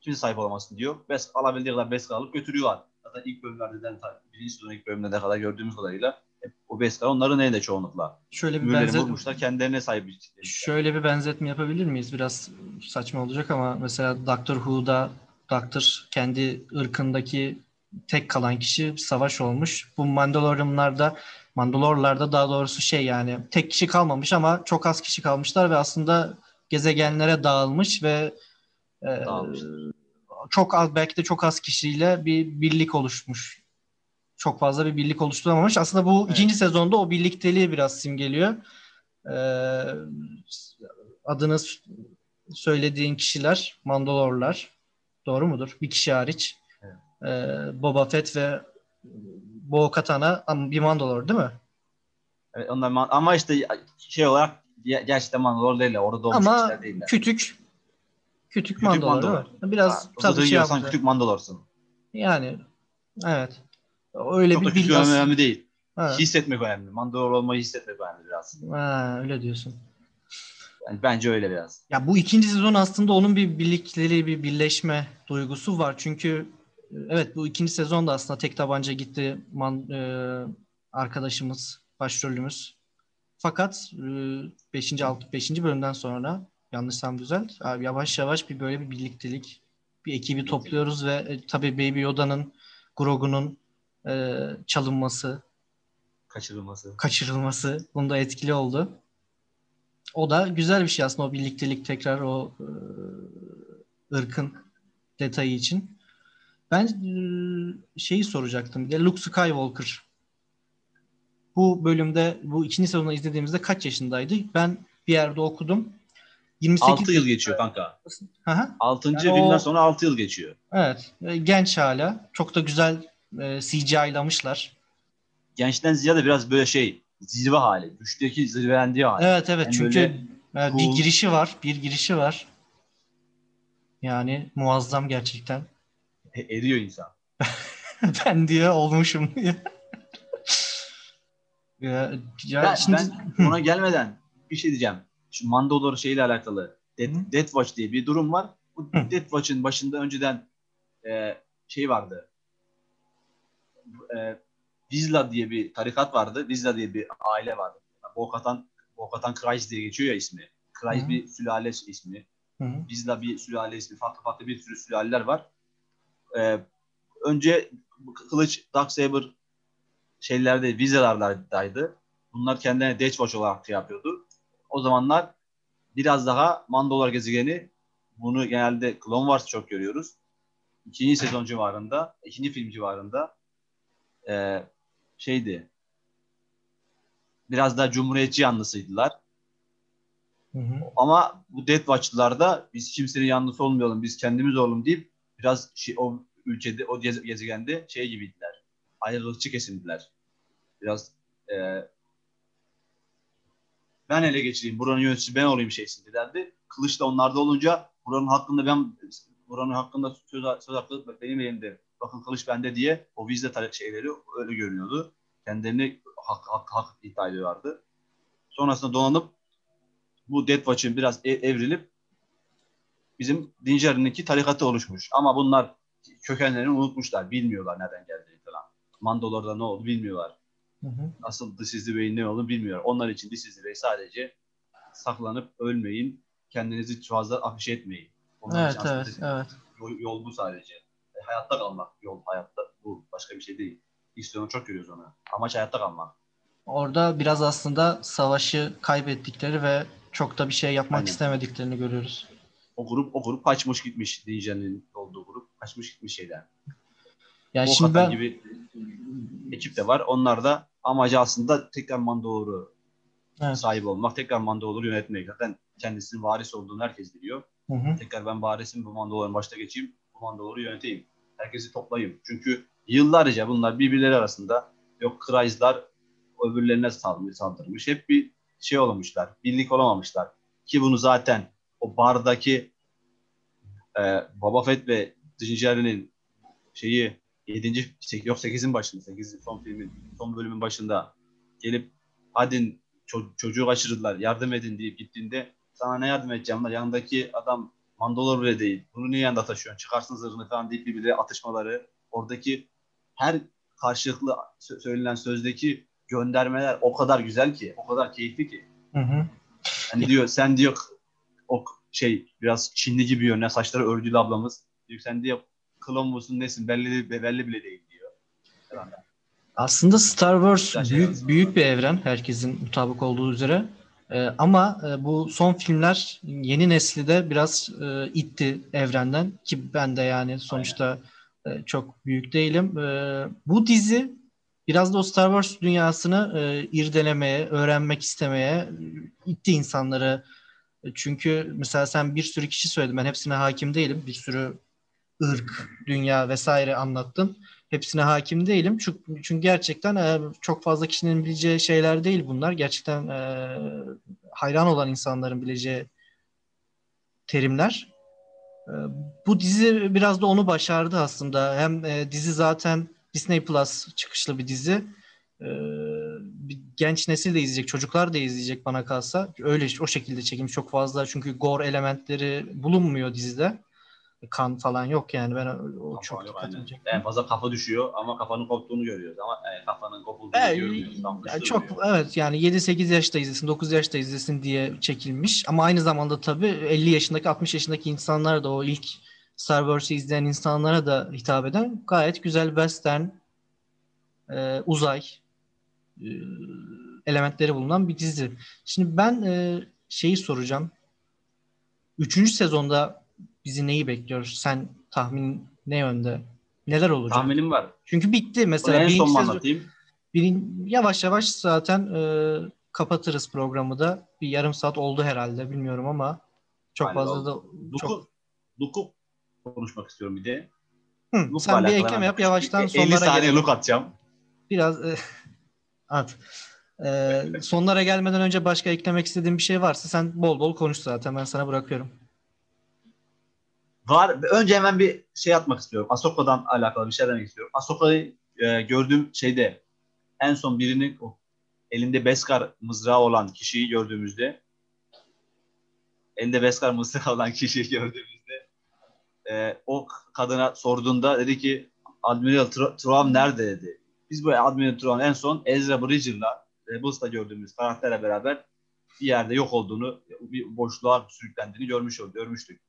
kimse sahip olamasın diyor. Beskar alabildiği kadar Beskar alıp götürüyorlar. Zaten ilk bölümlerden birinci sezonun ilk bölümüne kadar gördüğümüz kadarıyla o Beskar onların neydi çoğunlukla? Şöyle bir benzetme kendilerine sahip. Şöyle bir benzetme yapabilir miyiz? Biraz saçma olacak ama mesela Doctor Who'da Doctor kendi ırkındaki tek kalan kişi savaş olmuş. Bu Mandalorianlarda, Mandalorlarda daha doğrusu şey yani tek kişi kalmamış ama çok az kişi kalmışlar ve aslında gezegenlere dağılmış ve e, çok az, belki de çok az kişiyle bir birlik oluşmuş. Çok fazla bir birlik oluşturamamış. Aslında bu evet. ikinci sezonda o birlikteliği biraz simgeliyor. Ee, adını söylediğin kişiler Mandalorlar. Doğru mudur? Bir kişi hariç. Evet. Ee, Boba Fett ve Bo-Katan'a bir Mandalor değil mi? Evet, onlar man- ama işte şey olarak gerçekten Mandalor değiller. Orada doğmuş ama kişiler değiller. Ama kütük. Kütük Mandalor, Mandalor. Değil mi? Biraz tabii şey yaptı. Kütük Mandalorsun. Yani evet. Öyle çok bir bilgi aslında. Önemli değil. Ha. Hissetmek önemli. Mandalor olmayı hissetmek önemli biraz. Ha, öyle diyorsun. Yani bence öyle biraz. Ya bu ikinci sezon aslında onun bir birlikleri, bir birleşme duygusu var. Çünkü evet bu ikinci sezon da aslında tek tabanca gitti man, e, arkadaşımız, başrolümüz. Fakat beşinci. E, altı, beşinci bölümden sonra yanlışsam düzelt. Abi yavaş yavaş bir böyle bir birliktelik, bir ekibi topluyoruz ve e, tabii Baby Yoda'nın, Grogu'nun Ee, çalınması, kaçırılması, kaçırılması bunda etkili oldu. O da güzel bir şey aslında, o birliktelik tekrar o e, ırkın detayı için. Ben e, şeyi soracaktım. Luke Skywalker bu bölümde, bu ikinci sezonu izlediğimizde kaç yaşındaydı? Ben bir yerde okudum. yirmi sekiz altı yıl geçiyor kanka. Aha. altıncı yani filmden o... sonra altı yıl geçiyor. Evet. Genç hala. Çok da güzel C G I'lamışlar. Gençten ziyade biraz böyle şey, zirve hali. Üçteki zirvelendiği hali. Evet evet yani çünkü cool. bir girişi var. Bir girişi var. Yani muazzam gerçekten. E, eriyor insan. Ben diye olmuşum diye. ya, ya ben, şimdi... ben ona gelmeden bir şey diyeceğim. Şu Mandalore şeyle alakalı. Death, Deathwatch diye bir durum var. Bu Deathwatch'ın başında önceden e, şey vardı. E, Vizla diye bir tarikat vardı. Vizla diye bir aile vardı. Yani Bo-Katan, Bo-Katan Kryze diye geçiyor ya ismi. Kryze bir sülale ismi. Hı-hı. Vizla bir sülale ismi. Farklı farklı bir sürü sülaleler var. E, önce kılıç, Darksaber şeylerde, Vizlalardaydı. Bunlar kendilerine Deathwatch olarak şey yapıyordu. O zamanlar biraz daha Mandalore gezegeni, bunu genelde Clone Wars çok görüyoruz. İkinci sezon civarında, ikinci film civarında Ee, şeydi, biraz daha cumhuriyetçi yanlısıydılar. Hı hı. Ama bu Deathwatch'lılar da biz kimsenin yanlısı olmayalım, biz kendimiz olalım deyip biraz şey, o ülkede, o gezegende şey gibiydiler. Ayrılıkçı kesimdiler. Biraz e, ben ele geçireyim, buranın yöneticisi ben olayım şeysindelerdi. Kılıç da onlarda olunca buranın hakkında ben buranın hakkında söz, söz hakkı benim elimde. Bakın kılıç bende diye o Vizla tar- şeyleri öyle görünüyordu. Kendilerine hak hak hak iddia ediyorlardı. Sonrasında donanıp bu Deathwatch'ın biraz evrilip bizim Din Djarin'deki tarikatı oluşmuş. Ama bunlar kökenlerini unutmuşlar. Bilmiyorlar nereden geldiğini falan. Mandalore'da ne oldu bilmiyorlar. Hı hı. Asıl This is the Way'in ne oldu bilmiyorlar. Onlar için This is the Way sadece saklanıp ölmeyin. Kendinizi fazla afişe etmeyin. Onlar evet, için evet, evet. Yol, yol bu sadece. Hayatta kalmak yol, hayatta bu, başka bir şey değil. İstiyorlar, çok görüyoruz onu. Amaç hayatta kalmak. Orada biraz aslında savaşı kaybettikleri ve çok da bir şey yapmak Aynen. istemediklerini görüyoruz. O grup o grup kaçmış gitmiş, Dinjen'in olduğu grup kaçmış gitmiş şeyler. Yani şimdi ben... gibi ekip de var. Onlar da amacı aslında tekrar Mandalore'u evet. sahip olmak, tekrar Mandalore'u yönetmek. Zaten kendisinin varis olduğunu herkes biliyor. Hı hı. Tekrar ben varisim, bu Mandalore'un başta geçeyim. Mandalor'u yöneteyim. Herkesi toplayayım. Çünkü yıllarca bunlar birbirleri arasında, yok Kryze'lar öbürlerine saldırmış. Hep bir şey olmamışlar. Birlik olamamışlar. Ki bunu zaten o bardaki e, Boba Fett ve Din Djarin'in şeyi yedinci yok sekizin başında, sekizinci son filmin son bölümün başında gelip hadi ço- çocuğu kaçırdılar, yardım edin deyip gittiğinde sana ne yardım edeceğim lan? Yanındaki adam Mandalor bile değil. Bunu niye yanında taşıyorsun? Çıkarsın zırhını falan deyip birbirleri atışmaları. Oradaki her karşılıklı söylenen sözdeki göndermeler o kadar güzel ki. O kadar keyifli ki. Hı hı. Yani diyor, sen diyor o şey biraz Çinli gibi yönüne saçları örgülü ablamız. Diyor, sen diyor Clone Wars'un nesin belli, belli bile değil diyor. Aslında Star Wars büyük, büyük bir evren. Herkesin mutabık olduğu üzere. Ee, ama bu son filmler yeni nesli de biraz e, itti evrenden. Ki ben de yani sonuçta e, çok büyük değilim. E, bu dizi biraz da o Star Wars dünyasını e, irdelemeye, öğrenmek istemeye itti insanları. Çünkü mesela sen bir sürü kişi söyledin. Ben hepsine hakim değilim. Bir sürü ırk, dünya vesaire anlattın. Hepsine hakim değilim. Çünkü gerçekten çok fazla kişinin bileceği şeyler değil bunlar. Gerçekten hayran olan insanların bileceği terimler. Bu dizi biraz da onu başardı aslında. Hem dizi zaten Disney Plus çıkışlı bir dizi. Genç nesil de izleyecek, çocuklar da izleyecek bana kalsa. Öyle o şekilde çekim çok fazla. Çünkü gore elementleri bulunmuyor dizide. Kan falan yok yani. Ben o kafa çok dikkat edeceğim. En fazla kafa düşüyor ama kafanın koptuğunu görüyoruz. Ama e, kafanın kopulduğunu e, görmüyoruz. Yani çok evet yani yedi sekiz yaşta izlesin, dokuz yaşta izlesin diye çekilmiş. Ama aynı zamanda tabii elli yaşındaki, altmış yaşındaki insanlar da o ilk Star Wars'ı izleyen insanlara da hitap eden gayet güzel western, e, uzay e, elementleri bulunan bir dizi. Şimdi ben e, şeyi soracağım. Üçüncü sezonda bizi neyi bekliyoruz? Sen tahmin ne yönde? Neler olacak? Tahminim var. Çünkü bitti mesela. En son anlatayım. Birin, yavaş yavaş zaten e, kapatırız programı da. Bir yarım saat oldu herhalde. Bilmiyorum ama çok aynen fazla oldu. Da... Çok... Luke'u konuşmak istiyorum bir de. Hı, sen bir ekleme yap. Yavaştan sonlara elli saniye Luke atacağım. Biraz e, at. E, sonlara gelmeden önce başka eklemek istediğin bir şey varsa sen bol bol konuş zaten. Ben sana bırakıyorum. Var. Önce hemen bir şey atmak istiyorum. Ahsoka'dan alakalı bir şey demek istiyorum. Ahsoka'yı e, gördüğüm şeyde en son birini oh, elinde Beskar mızrağı olan kişiyi gördüğümüzde elinde Beskar mızrağı olan kişiyi gördüğümüzde e, o kadına sorduğunda dedi ki Admiral Thrawn nerede dedi. Biz bu Admiral Thrawn en son Ezra Bridger'la Rebels'ta gördüğümüz karakterle beraber bir yerde yok olduğunu, bir boşluğa sürüklendiğini görmüş olduk, görmüştük.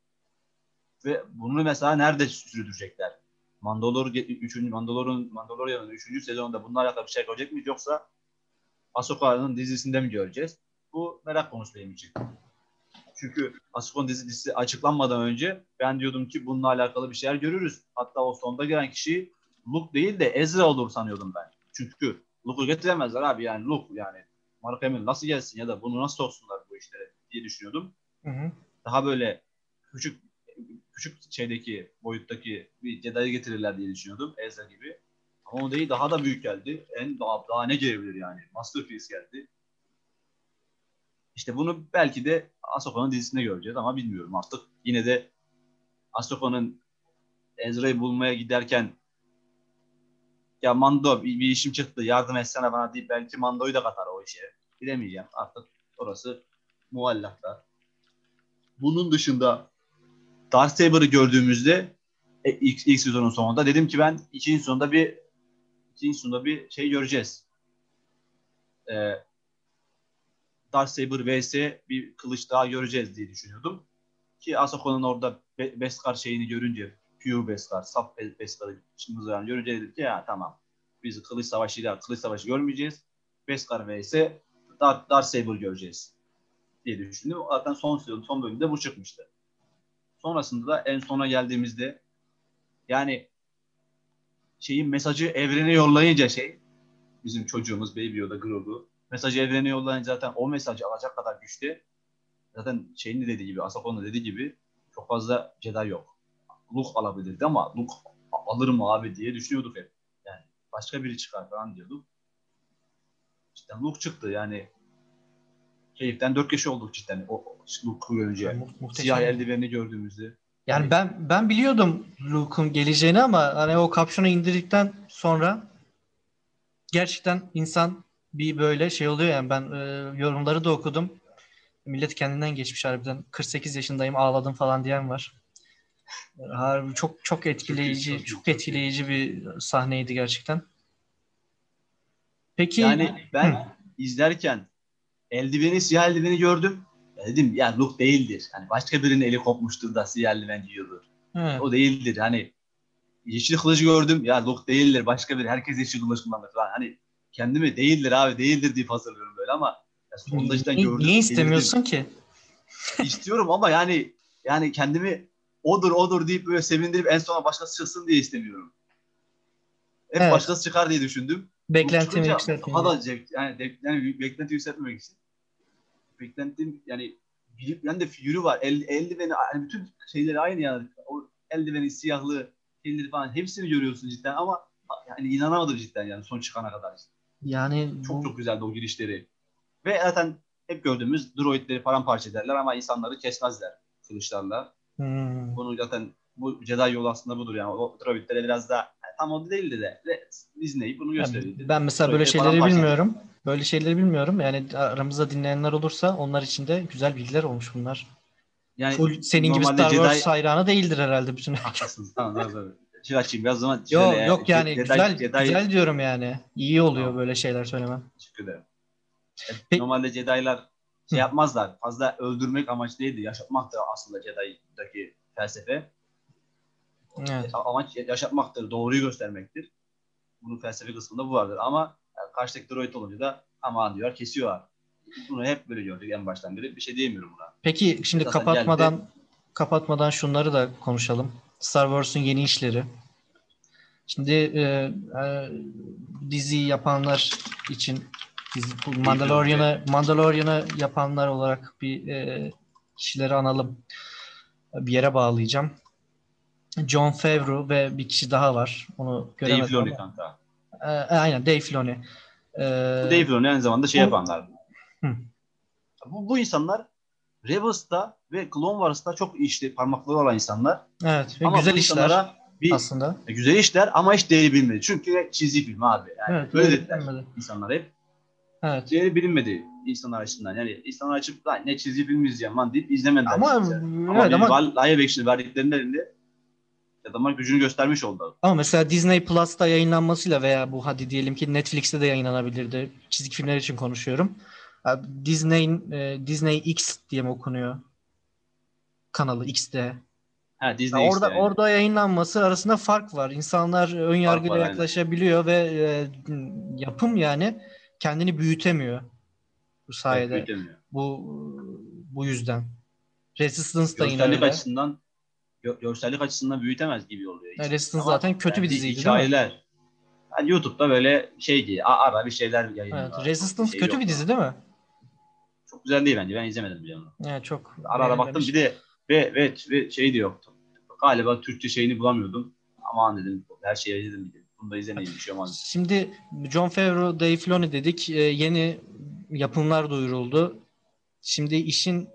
Ve bunu mesela nerede sürdürecekler? Mandalore üçüncü Mandalore'un Mandalorian'ın üçüncü sezonunda bununla alakalı bir şey görecek miyiz yoksa Ahsoka'nın dizisinde mi göreceğiz? Bu merak konusu benim için. Çünkü Ahsoka'nın dizisi açıklanmadan önce ben diyordum ki bununla alakalı bir şeyler görürüz. Hatta o sonda gelen kişi Luke değil de Ezra olur sanıyordum ben. Çünkü Luke'u getiremezler abi yani Luke yani Mark Hamill nasıl gelsin ya da bunu nasıl soksunlar bu işlere diye düşünüyordum. Hı hı. Daha böyle küçük küçük şeydeki, boyuttaki bir Jedi'yi getirirler diye düşünüyordum. Ezra gibi. Ama o değil, daha da büyük geldi. En daha, daha ne gelebilir yani? Masterpiece geldi. İşte bunu belki de Ahsoka'nın dizisinde göreceğiz ama bilmiyorum artık. Yine de Ahsoka'nın Ezra'yı bulmaya giderken ya Mando bir, bir işim çıktı, yardım etsene bana deyip belki Mando'yu da katar o işe. Bilemeyeceğim. Artık orası muallakta. Bunun dışında Darksaber'ı gördüğümüzde e, ilk, ilk sezonun sonunda dedim ki ben ikinci sonunda bir ikinci sonunda bir şey göreceğiz. Ee, Darksaber vs bir kılıç daha göreceğiz diye düşünüyordum. Ki Ahsoka'nın orada Be- Beskar şeyini görünce Pure Beskar, Saf Beskar'ı içimizden görünce dedim ki ya tamam biz kılıç savaşıyla kılıç savaşı görmeyeceğiz. Beskar vs Dark, Darksaber göreceğiz diye düşündüm. Zaten son sezon son bölümde bu çıkmıştı. Sonrasında da en sona geldiğimizde yani şeyin mesajı evrene yollayınca şey bizim çocuğumuz Baby Yoda Grogu mesajı evrene yollayınca zaten o mesajı alacak kadar güçlü. Zaten şeyin de dediği gibi Ahsoka'nın dediği gibi çok fazla Jedi yok. Luke alabilirdi ama Luke alır mı abi diye düşünüyorduk hep. Yani başka biri çıkar falan diyorduk. Cidden Luke çıktı yani. Keyiften dört kişi olduk cidden o Luke'u önce. Mu- siyah eldivenini gördüğümüzde. Yani, yani ben ben biliyordum Luke'un geleceğini ama hani o kapşonu indirdikten sonra gerçekten insan bir böyle şey oluyor yani ben e, yorumları da okudum. Millet kendinden geçmiş harbiden. kırk sekiz yaşındayım ağladım falan diyen var. Harbi çok çok etkileyici, çok etkileyici bir sahneydi gerçekten. Peki yani ben hı. izlerken eldiveni, siyah eldiveni gördüm. Ya dedim ya Luke değildir. Hani başka birinin eli kopmuştur da siyah eldiven giyiyordur. O değildir. Hani yeşil kılıcı gördüm. Ya Luke değildir, başka biri. Herkes yeşil kılıç kullanır falan. Hani kendimi değildir abi, değildir deyip hazırlıyorum böyle ama ya sonunda işte gördüm. Niye istemiyorsun değildir ki? İstiyorum ama yani yani kendimi odur odur deyip böyle sevindirip en sona başkası çıksın diye istemiyorum. Hep evet. başkası çıkar diye düşündüm. Beklentimi yükseltmemek. Daha da zevk, yani, yani beklenti yükseltmemek için. Beklentim yani ben de figürü var. El, eldiveni yani bütün şeyleri aynı yani. O eldiveni, siyahlığı, elleri falan hepsini görüyorsun cidden ama yani inanamadım cidden yani son çıkana kadar. Işte. Yani çok çok güzeldi o girişleri. Ve zaten hep gördüğümüz droidleri paramparça ederler ama insanları kesmezler kılıçlarla. Hmm. Bunu zaten bu Jedi yolu aslında budur yani. O droidlere biraz daha yani tam o değildi de Disney bunu gösterildi. Yani ben mesela böyle şeyleri bilmiyorum. Ederler. Böyle şeyleri bilmiyorum. Yani aramızda dinleyenler olursa onlar için de güzel bilgiler olmuş bunlar. Yani full senin gibi Star Wars Jedi... hayranı değildir herhalde bütün herkes. Tamam tamam. Şey açayım biraz zaman. Yok ya, yok yani Jedi, güzel Jedi... güzel diyorum yani. İyi oluyor tamam. Böyle şeyler söylemem. Teşekkür ederim. Pe- Normalde Jedi'lar şey yapmazlar. Fazla öldürmek amaç değildi. Yaşatmaktır aslında Jedi'daki felsefe. Evet. Amaç yaşatmaktır. Doğruyu göstermektir. Bunun felsefi kısmında bu vardır ama yani karşıdaki droid olunca da aman diyor kesiyorlar. Bunu hep böyle gördük en baştan beri. Bir şey diyemiyorum buna. Peki şimdi zaten kapatmadan geldi. kapatmadan şunları da konuşalım. Star Wars'un yeni işleri. Şimdi e, e, diziyi yapanlar için dizi, Mandalorian'ı Mandalorian'ı yapanlar olarak bir e, kişileri analım. Bir yere bağlayacağım. John Favreau ve bir kişi daha var. Onu göremedim. Dave Filoni kanka. E, aynen Dave Filoni. E, Dave Filoni aynı zamanda şey o, yapanlar. Hı. Bu, bu insanlar Rebels'ta ve Clone Wars'ta çok işli parmakları olan insanlar. Evet. Ama güzel işler bir, aslında. Güzel işler ama hiç değeri bilinmedi. Çünkü çizgi film abi. Yani evet, böyle dediler insanlar hep. Evet. Değeri bilinmedi insanlar açısından. Yani insanlar açıp ne çizgi film izleyeceğim lan deyip izlemediler. Ama, ama evet, bir ama... live action'ı verdiklerinde adamlar gücünü göstermiş oldu. Ama mesela Disney Plus'ta yayınlanmasıyla veya bu hadi diyelim ki Netflix'te de yayınlanabilirdi. Çizgi filmler için konuşuyorum. Disney'in e, Disney X diye mi okunuyor? Kanalı X'de. Ha, Disney ya X'de. Orada yani. Orada yayınlanması arasında fark var. İnsanlar ön yargıyla yaklaşabiliyor yani. Ve e, yapım yani kendini büyütemiyor bu sayede. Evet, büyütemiyor. Bu bu yüzden. Resistance da yine öyle. Görsellik açısından gö- görsellik açısından büyütemez gibi oluyor. Yani Resistance ama zaten kötü yani bir diziydi. Hikayeler. Yani YouTube'da böyle şey gibi ara bir şeyler yayınlıyor. Evet, Resistance şey kötü yok. Bir dizi değil mi? Çok güzel değil bence. Ben izlemedim bile onu. Evet, çok. Ara ara baktım bir de ve ve ve şey de yoktu. Galiba Türkçe şeyini bulamıyordum. Aman dedim her şeyi izledim dedim. Bunu da izlemeyeyim bir şey aman. Şimdi John Favreau, Dave Filoni dedik. Ee, yeni yapımlar duyuruldu. Şimdi işin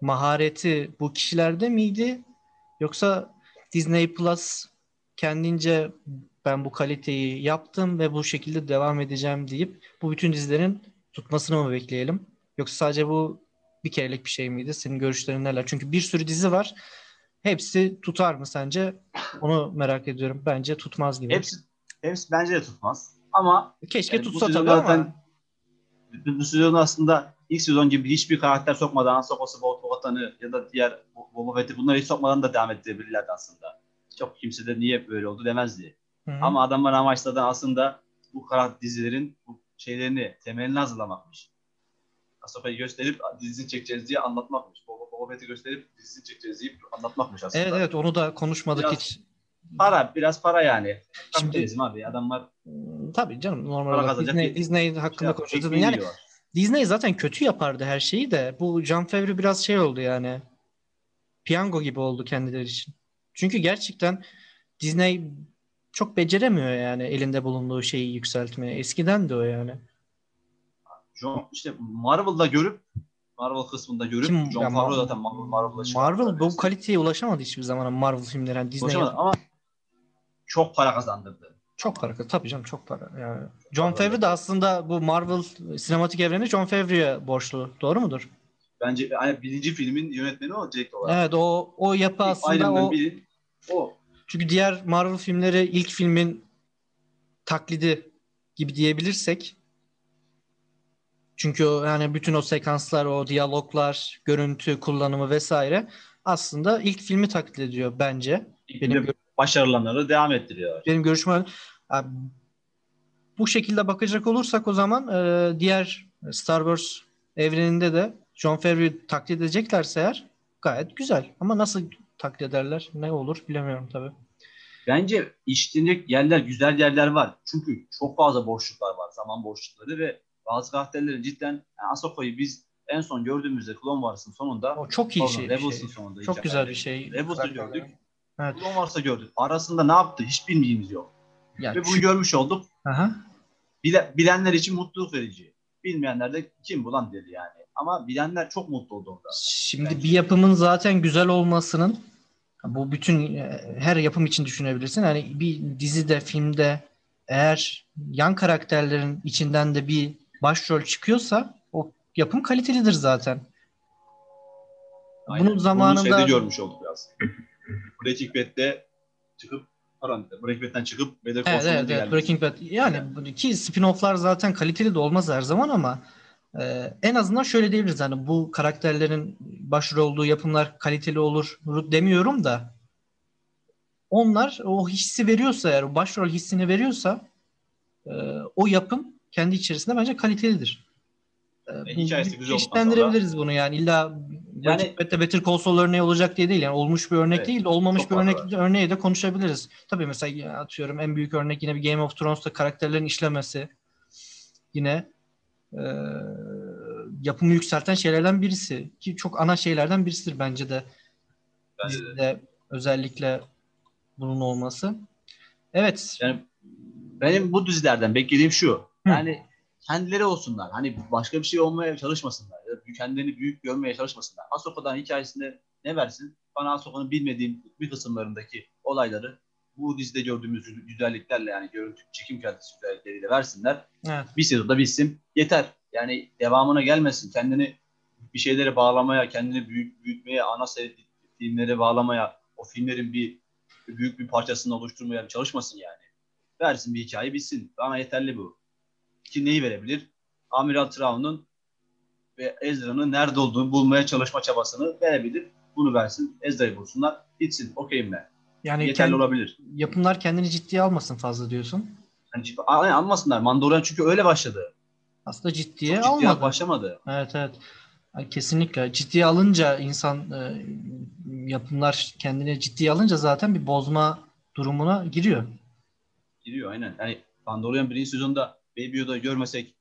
mahareti bu kişilerde miydi? Yoksa Disney Plus kendince ben bu kaliteyi yaptım ve bu şekilde devam edeceğim deyip bu bütün dizilerin tutmasını mı bekleyelim? Yoksa sadece bu bir kerelik bir şey miydi? Senin görüşlerin neler? Çünkü bir sürü dizi var. Hepsi tutar mı sence? Onu merak ediyorum. Bence tutmaz gibi. Hepsi, hepsi bence de tutmaz. Ama keşke yani tutsa tabii ama. Bu sezon aslında ilk sezon gibi hiçbir karakter sokmadan Ahsoka'sı, Bo-Katan'ı ya da diğer Boba Fett'i bunları hiç sokmadan da devam ettirebilirlerdi aslında. Çok kimse de niye böyle oldu demezdi. Hı-hı. Ama adamlar amaçladı aslında bu karakter dizilerin bu şeylerini temelini hazırlamakmış. Ahsoka'yı gösterip dizisini çekeceğiz diye anlatmakmış. Boba Fett'i gösterip dizisini çekeceğiz diye anlatmakmış aslında. Evet evet onu da konuşmadık biraz hiç. Para biraz para yani. Şimdi abi adamlar tabii canım normal Disney, Disney hakkında şey konuşuyoruz. Yani diyor. Disney zaten kötü yapardı her şeyi de bu John Favreau biraz şey oldu yani. Piyango gibi oldu kendileri için. Çünkü gerçekten Disney çok beceremiyor yani elinde bulunduğu şeyi yükseltmeye. Eskiden de o yani. John işte Marvel'da görüp Marvel kısmında görüp Kim, John Favreau zaten Marvel'da çıktı. Marvel bu kaliteye ulaşamadı hiçbir zaman Marvel filmleri yani Disney. Ulaşamadı ama çok para kazandırdı. Çok para kazandırdı. Tabii canım çok para. Yani John Favreau da aslında bu Marvel sinematik evreni John Favreau'ya borçlu. Doğru mudur? Bence yani birinci filmin yönetmeni o direkt olarak. Evet o o yapı ilk aslında o biri, o çünkü diğer Marvel filmleri ilk filmin taklidi gibi diyebilirsek. Çünkü yani bütün o sekanslar, o diyaloglar, görüntü kullanımı vesaire aslında ilk filmi taklit ediyor bence. İlk benim de, başarılanları devam ettiriyor. Benim görüşüm öyle. Abi, bu şekilde bakacak olursak o zaman e, diğer Star Wars evreninde de John Favreau'yu taklit edeceklerse eğer gayet güzel. Ama nasıl taklit ederler, ne olur bilemiyorum tabii. Bence işlenecek yerler, güzel yerler var. Çünkü çok fazla boşluklar var, zaman boşlukları ve bazı karakterleri cidden yani Ahsoka'yı biz en son gördüğümüzde Clone Wars'ın sonunda o çok iyi şey. Rebels'ın şey. sonunda. Çok güzel yani. bir şey. Rebels'ı gördük. Evet. Clone Wars'ı gördük. Arasında ne yaptı hiç bilmediğimiz yok. Yani ve bunu şu... görmüş olduk. Aha. Bile, bilenler için mutluluk verici. Bilmeyenler de kim bu lan dedi yani. Ama bilenler çok mutlu oldu orada. Şimdi bence bir yapımın zaten güzel olmasının, bu bütün her yapım için düşünebilirsin. Yani bir dizide, filmde eğer yan karakterlerin içinden de bir başrol çıkıyorsa o yapım kalitelidir zaten. Aynen. Bunun zamanında şeyde görmüş olduk biraz. Breaking Bad'de çıkıp Paran'da Breaking Bad'den çıkıp Better Call Saul'a evet, evet, Breaking Bad yani, yani ki spin-off'lar zaten kaliteli de olmaz her zaman ama Ee, en azından şöyle diyebiliriz, hani bu karakterlerin başrol olduğu yapımlar kaliteli olur demiyorum da onlar o hissi veriyorsa, eğer o başrol hissini veriyorsa e, o yapım kendi içerisinde bence kalitelidir. E, Hikayesi güzel işlendirebiliriz sonra bunu yani illa yani, Better Call Saul örneği olacak diye değil yani, olmuş bir örnek evet, değil, olmamış bir örnek var. Örneği de konuşabiliriz. Tabii mesela atıyorum en büyük örnek yine bir Game of Thrones'ta karakterlerin işlemesi yine Ee, yapımı yükselten şeylerden birisi ki çok ana şeylerden birisidir bence de, bence de. de özellikle bunun olması. Evet. Yani benim bu dizilerden beklediğim şu. Hı. Yani kendileri olsunlar. Hani başka bir şey olmaya çalışmasınlar. Kendilerini büyük görmeye çalışmasınlar. Ahsoka'dan hikayesinde ne versin? Bana Ahsoka'nın bilmediğim bir kısımlarındaki olayları bu dizide gördüğümüz güzelliklerle yani görüntü çekim kalitesi güzellikleriyle versinler. Evet. Bir sezonda bitsin. Yeter. Yani devamına gelmesin. Kendini bir şeylere bağlamaya, kendini büyük büyütmeye, ana seri filmlere bağlamaya, o filmlerin bir büyük bir parçasını oluşturmaya çalışmasın yani. Versin bir hikaye bitsin. Bana yeterli bu. Ki neyi verebilir? Admiral Thrawn'un ve Ezra'nın nerede olduğunu bulmaya çalışma çabasını verebilir. Bunu versin. Ezra'yı bulsunlar. Bitsin. Okeyim ben. Yani yeterli kend, olabilir. Yapımlar kendini ciddiye almasın fazla diyorsun. Yani ciddi, almasınlar. Mandalorian çünkü öyle başladı. Aslında ciddiye, ciddiye almadı. başlamadı. Evet evet. Yani kesinlikle. Ciddiye alınca insan e, yapımlar kendini ciddiye alınca zaten bir bozma durumuna giriyor. Giriyor aynen. Yani Mandalorian birinci sezonda Baby Yoda'yı görmesek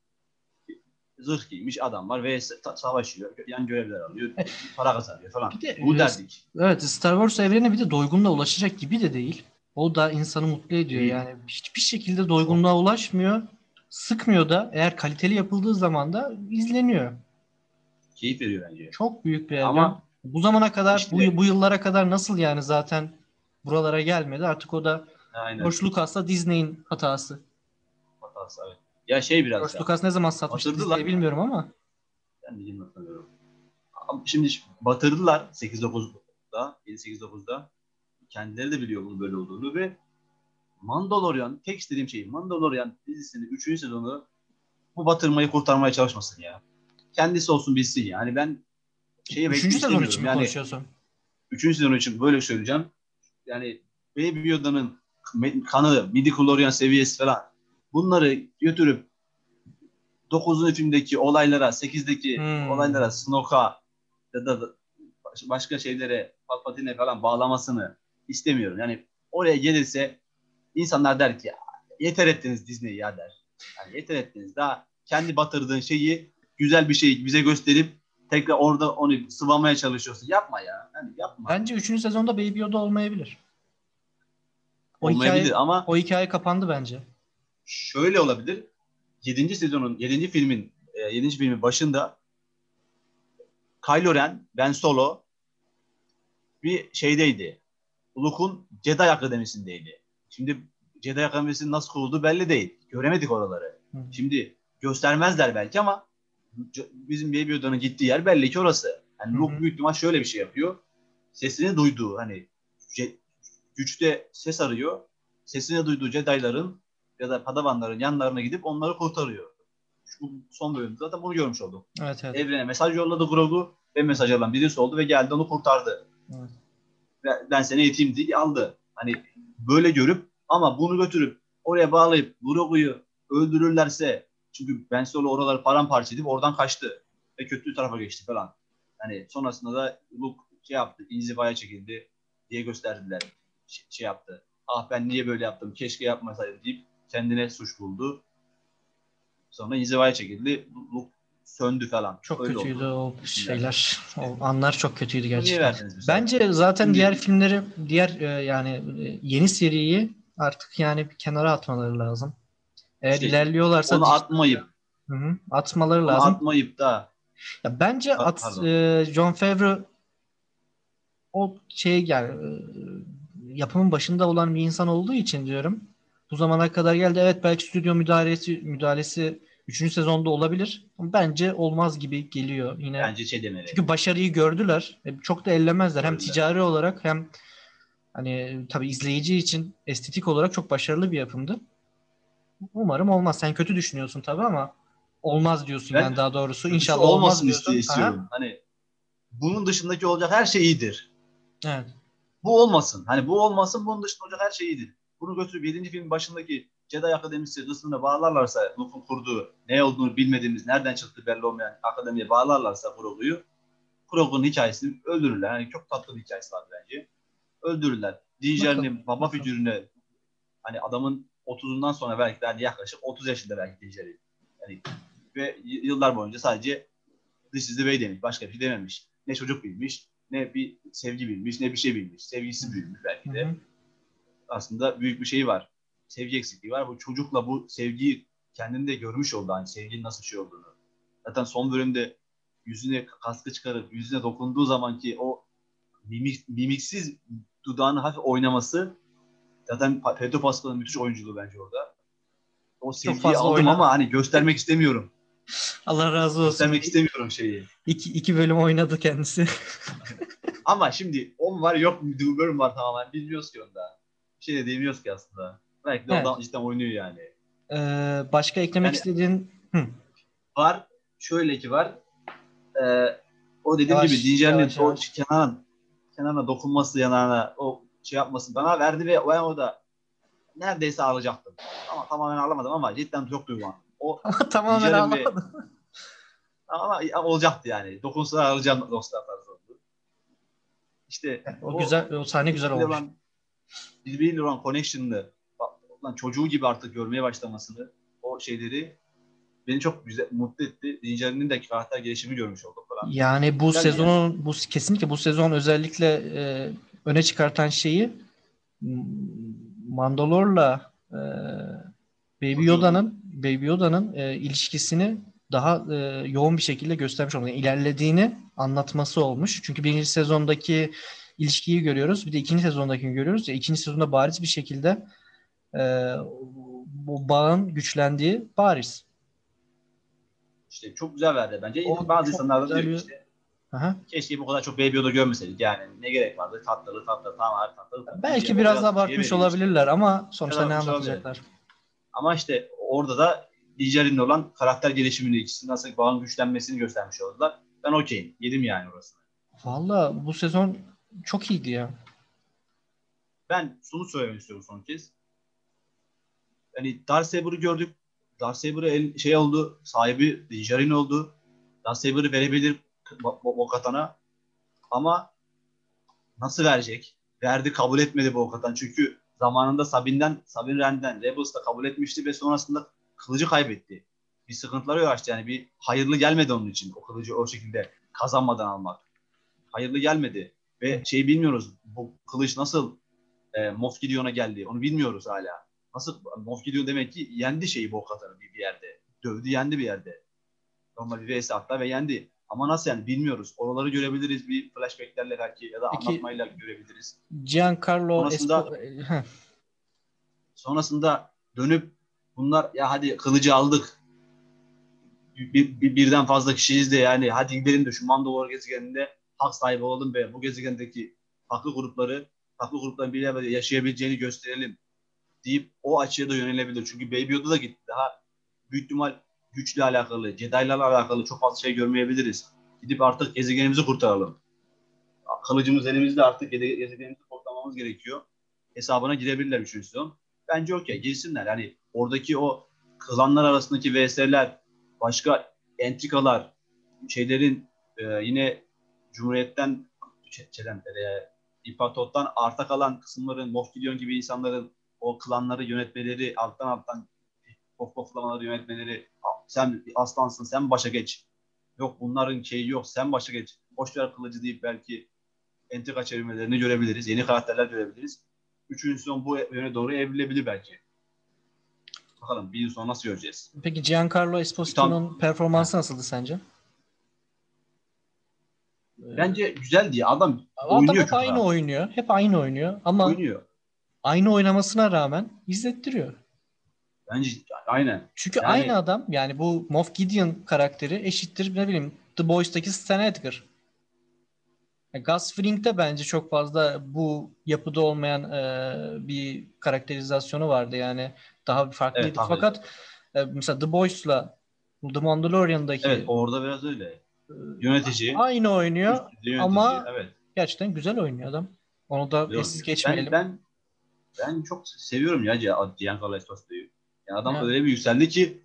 zırh giymiş adam var ve savaşıyor. Yan görevler alıyor. Para kazanıyor falan. De, bu derdik. Evet, Star Wars evrenine bir de doygunluğa ulaşacak gibi de değil. O da insanı mutlu ediyor. Hmm. Yani hiçbir şekilde doygunluğa ulaşmıyor. Sıkmıyor da, eğer kaliteli yapıldığı zaman da izleniyor. Keyif veriyor bence. Çok büyük bir evren. Ama bu zamana kadar, işte, bu, bu yıllara kadar nasıl yani zaten buralara gelmedi. Artık o da boşluk aslında Disney'in hatası. Hatası evet. Ya şey biraz George Lucas ne zaman satmıştı diye bilmiyorum ama. Ben de bilmiyorum. Şimdi batırdılar sekiz dokuzda, yedi sekiz dokuzda. Kendileri de biliyor bunun böyle olduğunu ve Mandalorian, tek istediğim şey Mandalorian dizisinin üçüncü sezonu bu batırmayı kurtarmaya çalışmasın ya. Kendisi olsun bilsin ya. Hani ben şeyi beklemiyorum. üçüncü sezon için mi yani, konuşuyorsun? üçüncü sezon için böyle söyleyeceğim. Yani Baby Yoda'nın kanı, midi-chlorian seviyesi falan. Bunları götürüp dokuzuncu filmdeki olaylara, sekizdeki hmm. olaylara, Snoke'a ya da başka şeylere, Palpatine'e falan bağlamasını istemiyorum. Yani oraya gelirse insanlar der ki yeter ettiniz Disney'i ya der. Yani yeter ettiniz. Daha kendi batırdığın şeyi güzel bir şey bize gösterip tekrar orada onu sıvamaya çalışıyorsun. Yapma ya. Yani yapma. Bence üçüncü sezonda Baby Yoda olmayabilir. O olmayabilir hikaye, ama o hikaye kapandı bence. Şöyle olabilir. yedinci sezonun yedinci filmin yedinci filmin başında Kylo Ren, Ben Solo bir şeydeydi. Luke'un Jedi Akademisi'ndeydi. Şimdi Jedi Akademisi'nin nasıl kurulduğu belli değil. Göremedik oraları. Hı. Şimdi göstermezler belki ama bizim Baby Yoda'nın gittiği yer belli ki orası. Yani Luke büyük ihtimal şöyle bir şey yapıyor. Sesini duyduğu hani güçte ses arıyor. Sesini duyduğu Jedi'ların ya da Padawanların yanlarına gidip onları kurtarıyor. Şu son bölümde zaten bunu görmüş olduk. Evet, evet. Evrene mesaj yolladı Grogu ve mesaj alan birisi oldu ve geldi onu kurtardı. Evet. Ben seni eğiteyim diye aldı. Hani böyle görüp ama bunu götürüp oraya bağlayıp Grogu'yu öldürürlerse, çünkü Ben Solo oraları paramparça edip oradan kaçtı ve kötü tarafa geçti falan. Hani sonrasında da Luke şey yaptı, inzivaya çekildi diye gösterdiler. Şey, şey yaptı. Ah ben niye böyle yaptım, keşke yapmasaydım deyip kendine suç buldu. Sonra inzivaya çekildi. Luke söndü falan. Çok öyle kötüydü oldu. O şeyler. O anlar çok kötüydü gerçekten. Bence zaten diğer Niye? filmleri, diğer yani yeni seriyi artık yani bir kenara atmaları lazım. Eğer işte, ilerliyorlarsa... Onu atmayıp. Hı-hı, atmaları onu lazım. Atmayıp da. Ya bence at, e, John Favreau o şeye gel... Yani, yapımın başında olan bir insan olduğu için diyorum. Bu zamana kadar geldi. Evet belki stüdyo müdahalesi müdahalesi üçüncü sezonda olabilir. Bence olmaz gibi geliyor yine. Bence şey demeli. Çünkü başarıyı gördüler. Çok da ellemezler. Hem Öyle. ticari olarak hem hani tabii izleyici için estetik olarak çok başarılı bir yapımdı. Umarım olmaz. Sen kötü düşünüyorsun tabii ama olmaz diyorsun ben, yani daha doğrusu. İnşallah olmaz diyorsun. Istiyorum. Hani bunun dışındaki olacak her şey iyidir. Evet. Bu olmasın. Hani bu olmasın, bunun dışında olacak her şey iyidir. Bunu götürüp yedinci filmin başındaki Jedi Akademisi kısmına bağlarlarsa, Luke'un kurduğu, ne olduğunu bilmediğimiz, nereden çıktı belli olmayan akademiye bağlarlarsa Grogu'yu, Grogu'nun hikayesini öldürürler. Yani çok tatlı bir hikayesi var bence. Öldürürler. Din Djarin'in baba figürüne, hani adamın otuzundan sonra belki de hani yaklaşık otuz yaşında belki Din Djarin. Yani ve yıllar boyunca sadece this is the way demiş. Başka bir şey dememiş. Ne çocuk bilmiş, ne bir sevgi bilmiş, ne bir şey bilmiş. Sevgisi büyümüş belki de. Hı hı. Aslında büyük bir şey var. Sevgi eksikliği var. Bu çocukla bu sevgiyi kendinde görmüş oldu. Hani sevginin nasıl bir şey olduğunu. Zaten son bölümde yüzüne kaskı çıkarıp yüzüne dokunduğu zamanki o mimik, mimiksiz dudağını hafif oynaması, zaten Pedro Pascal'ın müthiş oyunculuğu bence orada. O sevgiyi aldım oynadım. Ama hani göstermek istemiyorum. Allah razı olsun. Göstermek istemiyorum şeyi. İki, iki bölüm oynadı kendisi. Ama şimdi o var yok mu? Bu bölüm var tamamen. Bilmiyoruz ki onda. Şey de diyemiyoruz ki aslında. Belki de evet. Ondan cidden oynuyor yani. Ee, başka eklemek yani, istediğin... Hı. Var. Şöyle ki var. Ee, o dediğim yavaş, gibi Din Djarin'in o Kenan'ın Kenan'a dokunması, yanağına o şey yapması bana verdi ve ben o da neredeyse ağlayacaktım. Ama tamamen ağlamadım ama cidden çok duygulandım. O tamamen ağlamadım. Ve, ama, ama olacaktı yani. Dokunsalar ağlayacağım dostlar tarzı oldu. İşte o, o güzel o sahne güzel olmuş. Ben, birbiriyle olan connection'ını, çocuğu gibi artık görmeye başlamasını, o şeyleri beni çok güzel mutlu etti. Din Djarin'in de karakter gelişimi görmüş olduk falan. Yani bu yani sezonun yani. bu kesinlikle bu sezon özellikle e, öne çıkartan şeyi Mandalore'la e, Baby Yoda'nın Baby Yoda'nın e, ilişkisini daha e, yoğun bir şekilde göstermiş olması, yani ilerlediğini anlatması olmuş. Çünkü birinci sezondaki ilişkiyi görüyoruz. Bir de ikinci sezondakini görüyoruz. Ya, ikinci sezonda bariz bir şekilde e, bu bağın güçlendiği bariz. İşte çok güzel verdi bence. O, bazı insanlar da diyor bir... işte Aha. keşke bu kadar çok Baby Yoda görmeseydik. Yani ne gerek vardı? Tatlı tatlı tamam tatlı. tatlı. Belki diye, biraz abartmış olabilirler işte. Ama sonuçta ne anlatacaklar? Ama işte orada da Din Djarin'le olan karakter gelişimini, ikisinin nasıl bağın güçlenmesini göstermiş oldular. Ben okeyim. Yedim yani orasını. Valla bu sezon çok iyiydi ya. Ben şunu söylemek istiyorum son kez. Yani Darksaber'ı gördük. Darksaber'ı el, şey oldu. Sahibi Din Djarin oldu. Darksaber'ı verebilir Bo-Katan'a. Ama nasıl verecek? Verdi, kabul etmedi Bo-Katan. Çünkü zamanında Sabin'den, Sabin Ren'den Rebels'da kabul etmişti ve sonrasında kılıcı kaybetti. Bir sıkıntıları yol açtı. Yani bir hayırlı gelmedi onun için. O kılıcı o şekilde kazanmadan almak. Hayırlı gelmedi. Ve şey bilmiyoruz, bu kılıç nasıl e, Moff Gideon'a geldi onu bilmiyoruz hala. Nasıl Moff Gideon demek ki yendi şeyi Bo-Katan'ı bir, bir yerde. Dövdü, yendi bir yerde. Normal bir V S hatta ve yendi. Ama nasıl yani bilmiyoruz. Oraları görebiliriz bir flashbacklerle belki ya da Peki, anlatmayla görebiliriz. Giancarlo sonrasında, Espo... sonrasında dönüp bunlar ya hadi kılıcı aldık. Bir, bir, birden fazla kişiyiz de yani hadi gidelim de şu Mandalore gezegeninde hak sahibi olalım ve bu gezegendeki farklı grupları, farklı grupların birlikte yaşayabileceğini gösterelim deyip o açıya da yönelebilir. Çünkü Baby Yoda da gitti. Daha büyük ihtimal güçle alakalı, Jedi'lerle alakalı çok fazla şey görmeyebiliriz. Gidip artık gezegenimizi kurtaralım. Kılıcımız elimizde artık gezegenimizi kurtarmamız gerekiyor. hesabına girebilirler üçüncü sezon. Bence okey, girsinler. Yani oradaki o klanlar arasındaki V S'ler, başka entrikalar, şeylerin e, yine Cumhuriyet'ten, şeyden, e, İmparatorluktan arta kalan kısımların, Moff Gideon gibi insanların o klanları yönetmeleri, alttan alttan pop poflamaları yönetmeleri, sen aslansın, sen başa geç. Yok bunların şeyi yok, sen başa geç. Boşver kılıcı deyip belki entrika çevirmelerini görebiliriz. Yeni karakterler görebiliriz. Üçüncü sezon bu yöne doğru evrilebilir belki. Bakalım bir yıl sonra nasıl göreceğiz. Peki Giancarlo Esposito'nun Tam... performansı nasıldı sence? Bence güzeldi. Adam, Adam oynuyor hep çok aynı rahat. oynuyor. Hep aynı oynuyor. Ama oynuyor. Aynı oynamasına rağmen izlettiriyor. Bence aynen. Çünkü yani... aynı adam yani bu Moff Gideon karakteri eşittir ne bileyim The Boys'taki Stan Edgar. Gus Fring'de bence çok fazla bu yapıda olmayan e, bir karakterizasyonu vardı. Yani daha farklıydı. Evet, fakat e, mesela The Boys'la The Mandalorian'daki evet, orada biraz öyle. E, yönetici. Aynı oynuyor yönetici, ama evet. Gerçekten güzel oynuyor adam. Onu da eşsiz geçmeyelim. Ben, ben ben çok seviyorum ya Giancarlo Esposito'yu. Yani adam evet. Öyle bir yükseldi ki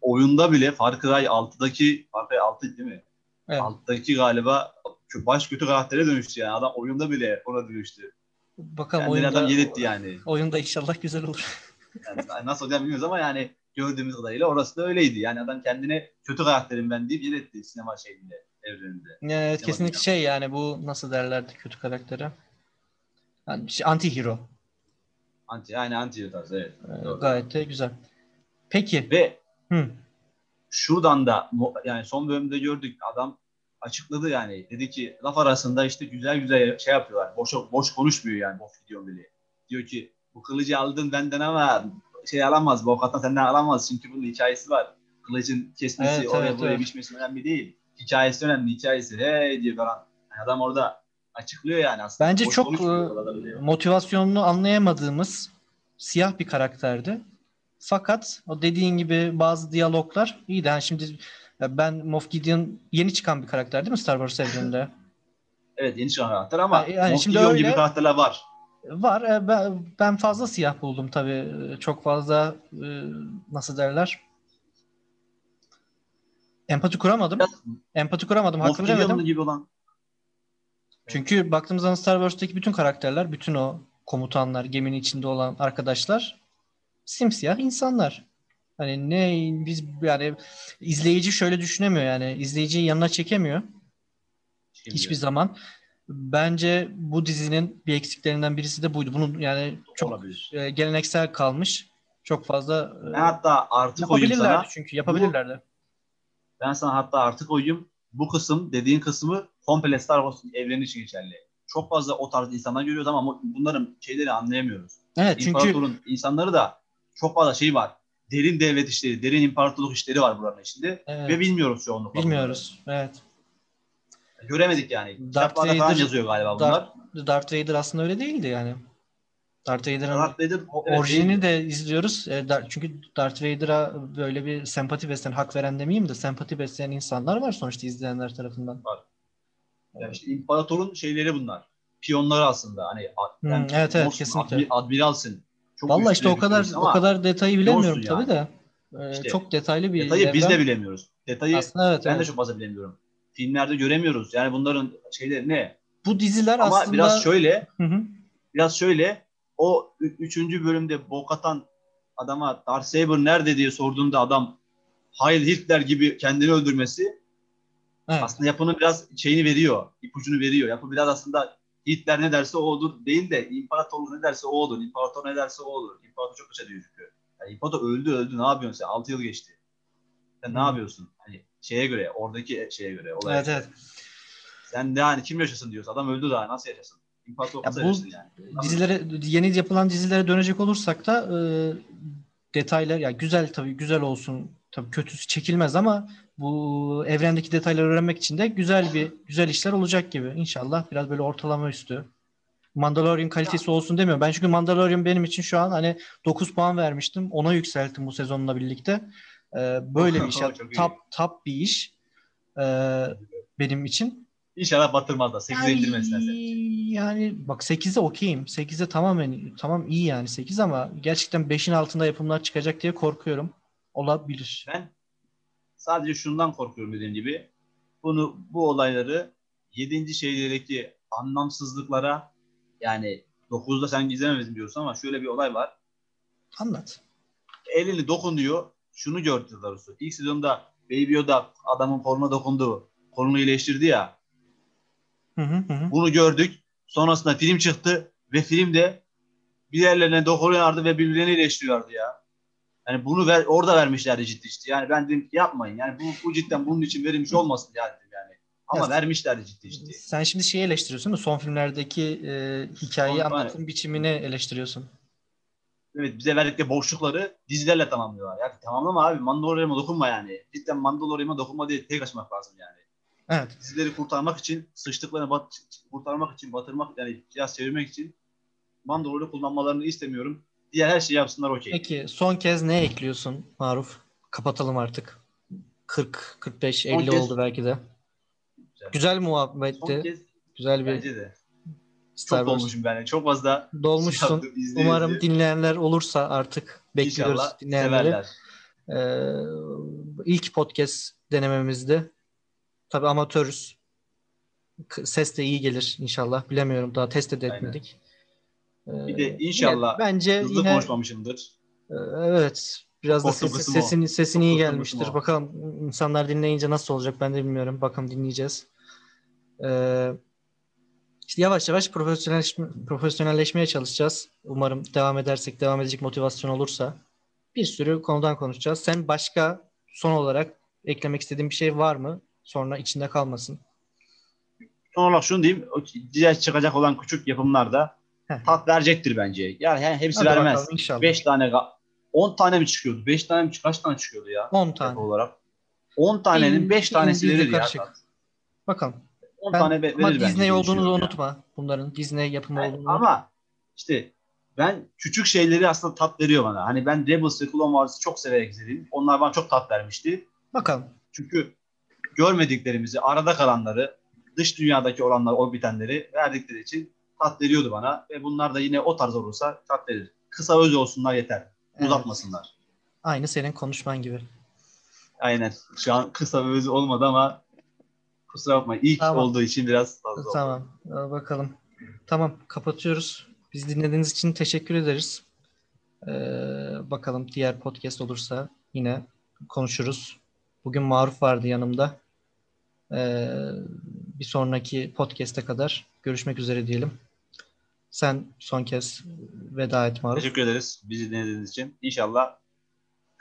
oyunda bile Far Cry altıdaki Far Cry altı değil mi? Evet. altıdaki galiba baş kötü karaktere dönüştü yani. Adam oyunda bile ona dönüştü. Bakalım yani oyunda. Adam yedetti yani. Oyunda inşallah güzel olur. Yani nasıl olacağını bilmiyoruz ama yani gördüğümüz kadarıyla orası da öyleydi. Yani adam kendine kötü karakterim ben deyip yedetti sinema şeyinde, evreninde. Evet sinema kesinlikle şey yani bu nasıl derlerdi kötü karaktere? Yani şey, anti-hero. Anti, aynı anti-hero tarzı evet. Ee, gayet de güzel. Peki. Ve Hı. şuradan da yani son bölümde gördük adam açıkladı yani. Dedi ki laf arasında işte güzel güzel şey yapıyorlar. Boş boş konuşmuyor yani Moff Gideon bile. Diyor ki bu kılıcı aldın benden ama şey alamaz. Bo-Katan senden alamaz. Çünkü bunun hikayesi var. Kılıcın kesmesi, evet, oraya evet, buraya evet. biçmesi önemli değil. Hikayesi önemli. Hikayesi hey diyor falan. Yani adam orada açıklıyor yani aslında. Bence boş çok ıı, motivasyonunu anlayamadığımız siyah bir karakterdi. Fakat o dediğin gibi bazı diyaloglar iyiydi. Yani şimdi ben Moff Gideon yeni çıkan bir karakter değil mi Star Wars evreninde? Evet yeni çıkan karakter ama yani Moff Gideon öyle, gibi karakterler var. Var. Ben, ben fazla siyah buldum tabii. Çok fazla nasıl derler? Empati kuramadım. Biraz, Empati kuramadım. Hakkını veremedim. Gibi olan. Çünkü baktığımız zaman Star Wars'taki bütün karakterler, bütün o komutanlar, geminin içinde olan arkadaşlar simsiyah insanlar. Hani ne biz yani izleyici şöyle düşünemiyor yani izleyiciyi yanına çekemiyor. Çekemiyor. Hiçbir zaman. Bence bu dizinin bir eksiklerinden birisi de buydu. Bunun yani çok olabilir. Geleneksel kalmış. Çok fazla ben hatta artık yapabilirler çünkü yapabilirlerdi. Ben sana hatta artık oyum bu kısım dediğin kısmı komple Star Wars'un evreni için geçerli. Çok fazla o tarz insanlar görüyoruz ama bunların şeyleri anlayamıyoruz. Evet, çünkü İmparatorun insanları da çok fazla şey var. Derin devlet işleri, derin imparatorluk işleri var buranın içinde. Evet. Ve bilmiyoruz çoğunlukla. Bilmiyoruz, evet. Göremedik yani. Darth Vader falan yazıyor galiba bunlar. Darth, Darth Vader aslında öyle değildi yani. Darth Vader'ın Darth Vader, evet, orijinini de izliyoruz. Çünkü Darth Vader'a böyle bir sempati besleyen, hak veren demeyeyim de sempati besleyen insanlar var sonuçta izleyenler tarafından. Var. Yani işte imparatorun şeyleri bunlar. Piyonları aslında. Hani hmm, yani evet, evet, kesinlikle. Admiralsin. Çok vallahi işte o kadar o kadar detayı bilemiyorum yani. Tabii de. Ee, işte, çok detaylı bir detayı evren. Biz de bilemiyoruz. Detayı aslında, evet, ben evet. de çok fazla bilemiyorum. Filmlerde göremiyoruz. Yani bunların şeyleri ne? Bu diziler ama aslında biraz şöyle. Hı hı. Biraz şöyle o üçüncü bölümde Bo-Katan adama Darksaber nerede diye sorduğunda adam Heil Hitler gibi kendini öldürmesi evet. Aslında yapının biraz şeyini veriyor. İpucunu veriyor. Yapı biraz aslında Hitler ne derse o olur değil de imparatorluk ne derse o olur. İmparator ne derse o olur. İmparator çok kısa diyor çünkü. Yani imparator öldü öldü ne yapıyorsun sen? altı yıl geçti. Sen hmm. ne yapıyorsun? Hani şeye göre oradaki şeye göre. Olay evet göre. Evet. Sen yani kim yaşasın diyorsun. Adam öldü daha nasıl yaşasın? İmparator kısa ya yaşasın yani. Dizilere, yeni yapılan dizilere dönecek olursak da e, detaylar ya güzel tabii güzel olsun. Tabii kötüsü çekilmez ama bu evrendeki detayları öğrenmek için de güzel bir güzel işler olacak gibi. İnşallah biraz böyle ortalama üstü. Mandalorian kalitesi olsun demiyorum. Ben çünkü Mandalorian benim için şu an hani dokuz puan vermiştim. ona yükselttim bu sezonla birlikte. Ee, böyle bir iş. top, top bir iş. Ee, benim için. İnşallah batırmazlar. sekize indirmesinler seni. Yani bak sekize okeyim. sekize tamamen tamam iyi yani sekiz ama gerçekten beşin altında yapımlar çıkacak diye korkuyorum. Olabilir. Ben sadece şundan korkuyorum dediğim gibi. Bunu bu olayları yedinci şeylerdeki anlamsızlıklara yani dokuzda sen gizlememezsin diyorsun ama şöyle bir olay var. Anlat. Elini dokunuyor. Şunu gördüler doğrusu. İlk sezonda Baby Yoda adamın koluna dokundu. Kolunu iyileştirdi ya. Hı hı hı. Bunu gördük. Sonrasında film çıktı ve filmde birbirlerine dokunuyorlardı ve birbirlerini iyileştiriyorlardı ya. Yani bunu ver, orada vermişlerdi ciddi işte. Yani ben dedim ki yapmayın. Yani bu, bu cidden bunun için verilmiş olmasın yani. yani. Ama ya, vermişlerdi ciddi ciddi. Sen şimdi şeyi eleştiriyorsun da son filmlerdeki e, hikayeyi son, anlatım yani. Biçimini eleştiriyorsun. Evet bize verdikleri boşlukları dizilerle tamamlıyorlar. Yani tamamlama abi Mandalorian'a dokunma yani. Cidden Mandalorian'a dokunma diye tek açmak lazım yani. Evet. Dizileri kurtarmak için, sıçtıklarını bat- kurtarmak için, batırmak yani kıyas çevirmek için Mandalorian'ı kullanmalarını istemiyorum. Diğer her şeyi yapsınlar okey. Peki son kez ne ekliyorsun Maruf? Kapatalım artık. kırk, kırk beş, elli kez... oldu belki de. Güzel, Güzel muhabbetti. Kez... Güzel bir... Bence de. Star Çok Wars. Dolmuşum ben. Çok fazla dolmuşsun. Şey yaptım, umarım diye. Dinleyenler olursa artık bekliyoruz İnşallah dinleyenleri. Ee, ilk podcast denememizdi. Tabii amatörüz. Ses de iyi gelir inşallah. Bilemiyorum daha test de etmedik. Ee, bir de inşallah bence hızlı yine, konuşmamışımdır. E, evet. Biraz da sesi, sesin, sesin iyi gelmiştir. O. Bakalım insanlar dinleyince nasıl olacak ben de bilmiyorum. Bakalım dinleyeceğiz. Ee, işte yavaş yavaş profesyonelleşme, profesyonelleşmeye çalışacağız. Umarım devam edersek, devam edecek motivasyon olursa. Bir sürü konudan konuşacağız. Sen başka son olarak eklemek istediğin bir şey var mı? Sonra içinde kalmasın. Son olarak şunu diyeyim. Diğer çıkacak olan küçük yapımlarda tat verecektir bence. Yani hepsi Hadi vermez. beş tane, on tane mi çıkıyordu? beş tane mi? Kaç tane çıkıyordu ya? on tane. Olarak. on tanenin beş tanesi verir ya. Bakalım. on ben, tane verir bence. Ama Disney olduğunu unutma. Ya. Bunların Disney yapımı yani, olduğunu. Ama işte ben küçük şeyleri aslında tat veriyor bana. Hani ben Rebels ve Clone Wars'ı çok severek izledim. Onlar bana çok tat vermişti. Bakalım. Çünkü görmediklerimizi, arada kalanları, dış dünyadaki olanları, o bitenleri verdikleri için tat veriyordu bana. Ve bunlar da yine o tarz olursa tat verir. Kısa öz olsunlar yeter. Evet. Uzatmasınlar. Aynı senin konuşman gibi. Aynen. Şu an kısa öz olmadı ama kusura bakma. İlk tamam. olduğu için biraz fazla Tamam. oldu. Bakalım. Tamam. Kapatıyoruz. Biz dinlediğiniz için teşekkür ederiz. Ee, bakalım diğer podcast olursa yine konuşuruz. Bugün Maruf vardı yanımda. Ee, bir sonraki podcast'e kadar görüşmek üzere diyelim. Sen son kez veda et Maruf. Teşekkür ederiz bizi dinlediğiniz için. İnşallah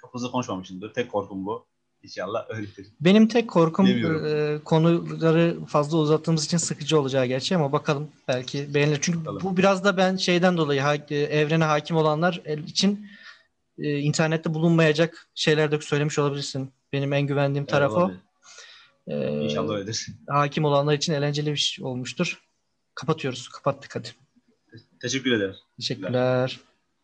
çok hızlı konuşmamışımdır. Tek korkum bu. İnşallah öyledir. Benim tek korkum e, konuları fazla uzattığımız için sıkıcı olacağı gerçi ama bakalım belki beğenilir. Çünkü bakalım. Bu biraz da ben şeyden dolayı ha, evrene hakim olanlar için e, internette bulunmayacak şeyler de söylemiş olabilirsin. Benim en güvendiğim evet, taraf o. Ee, İnşallah öyledir. Hakim olanlar için eğlenceli bir şey olmuştur. Kapatıyoruz. Kapattık hadi. Teşekkür ederim. Teşekkürler.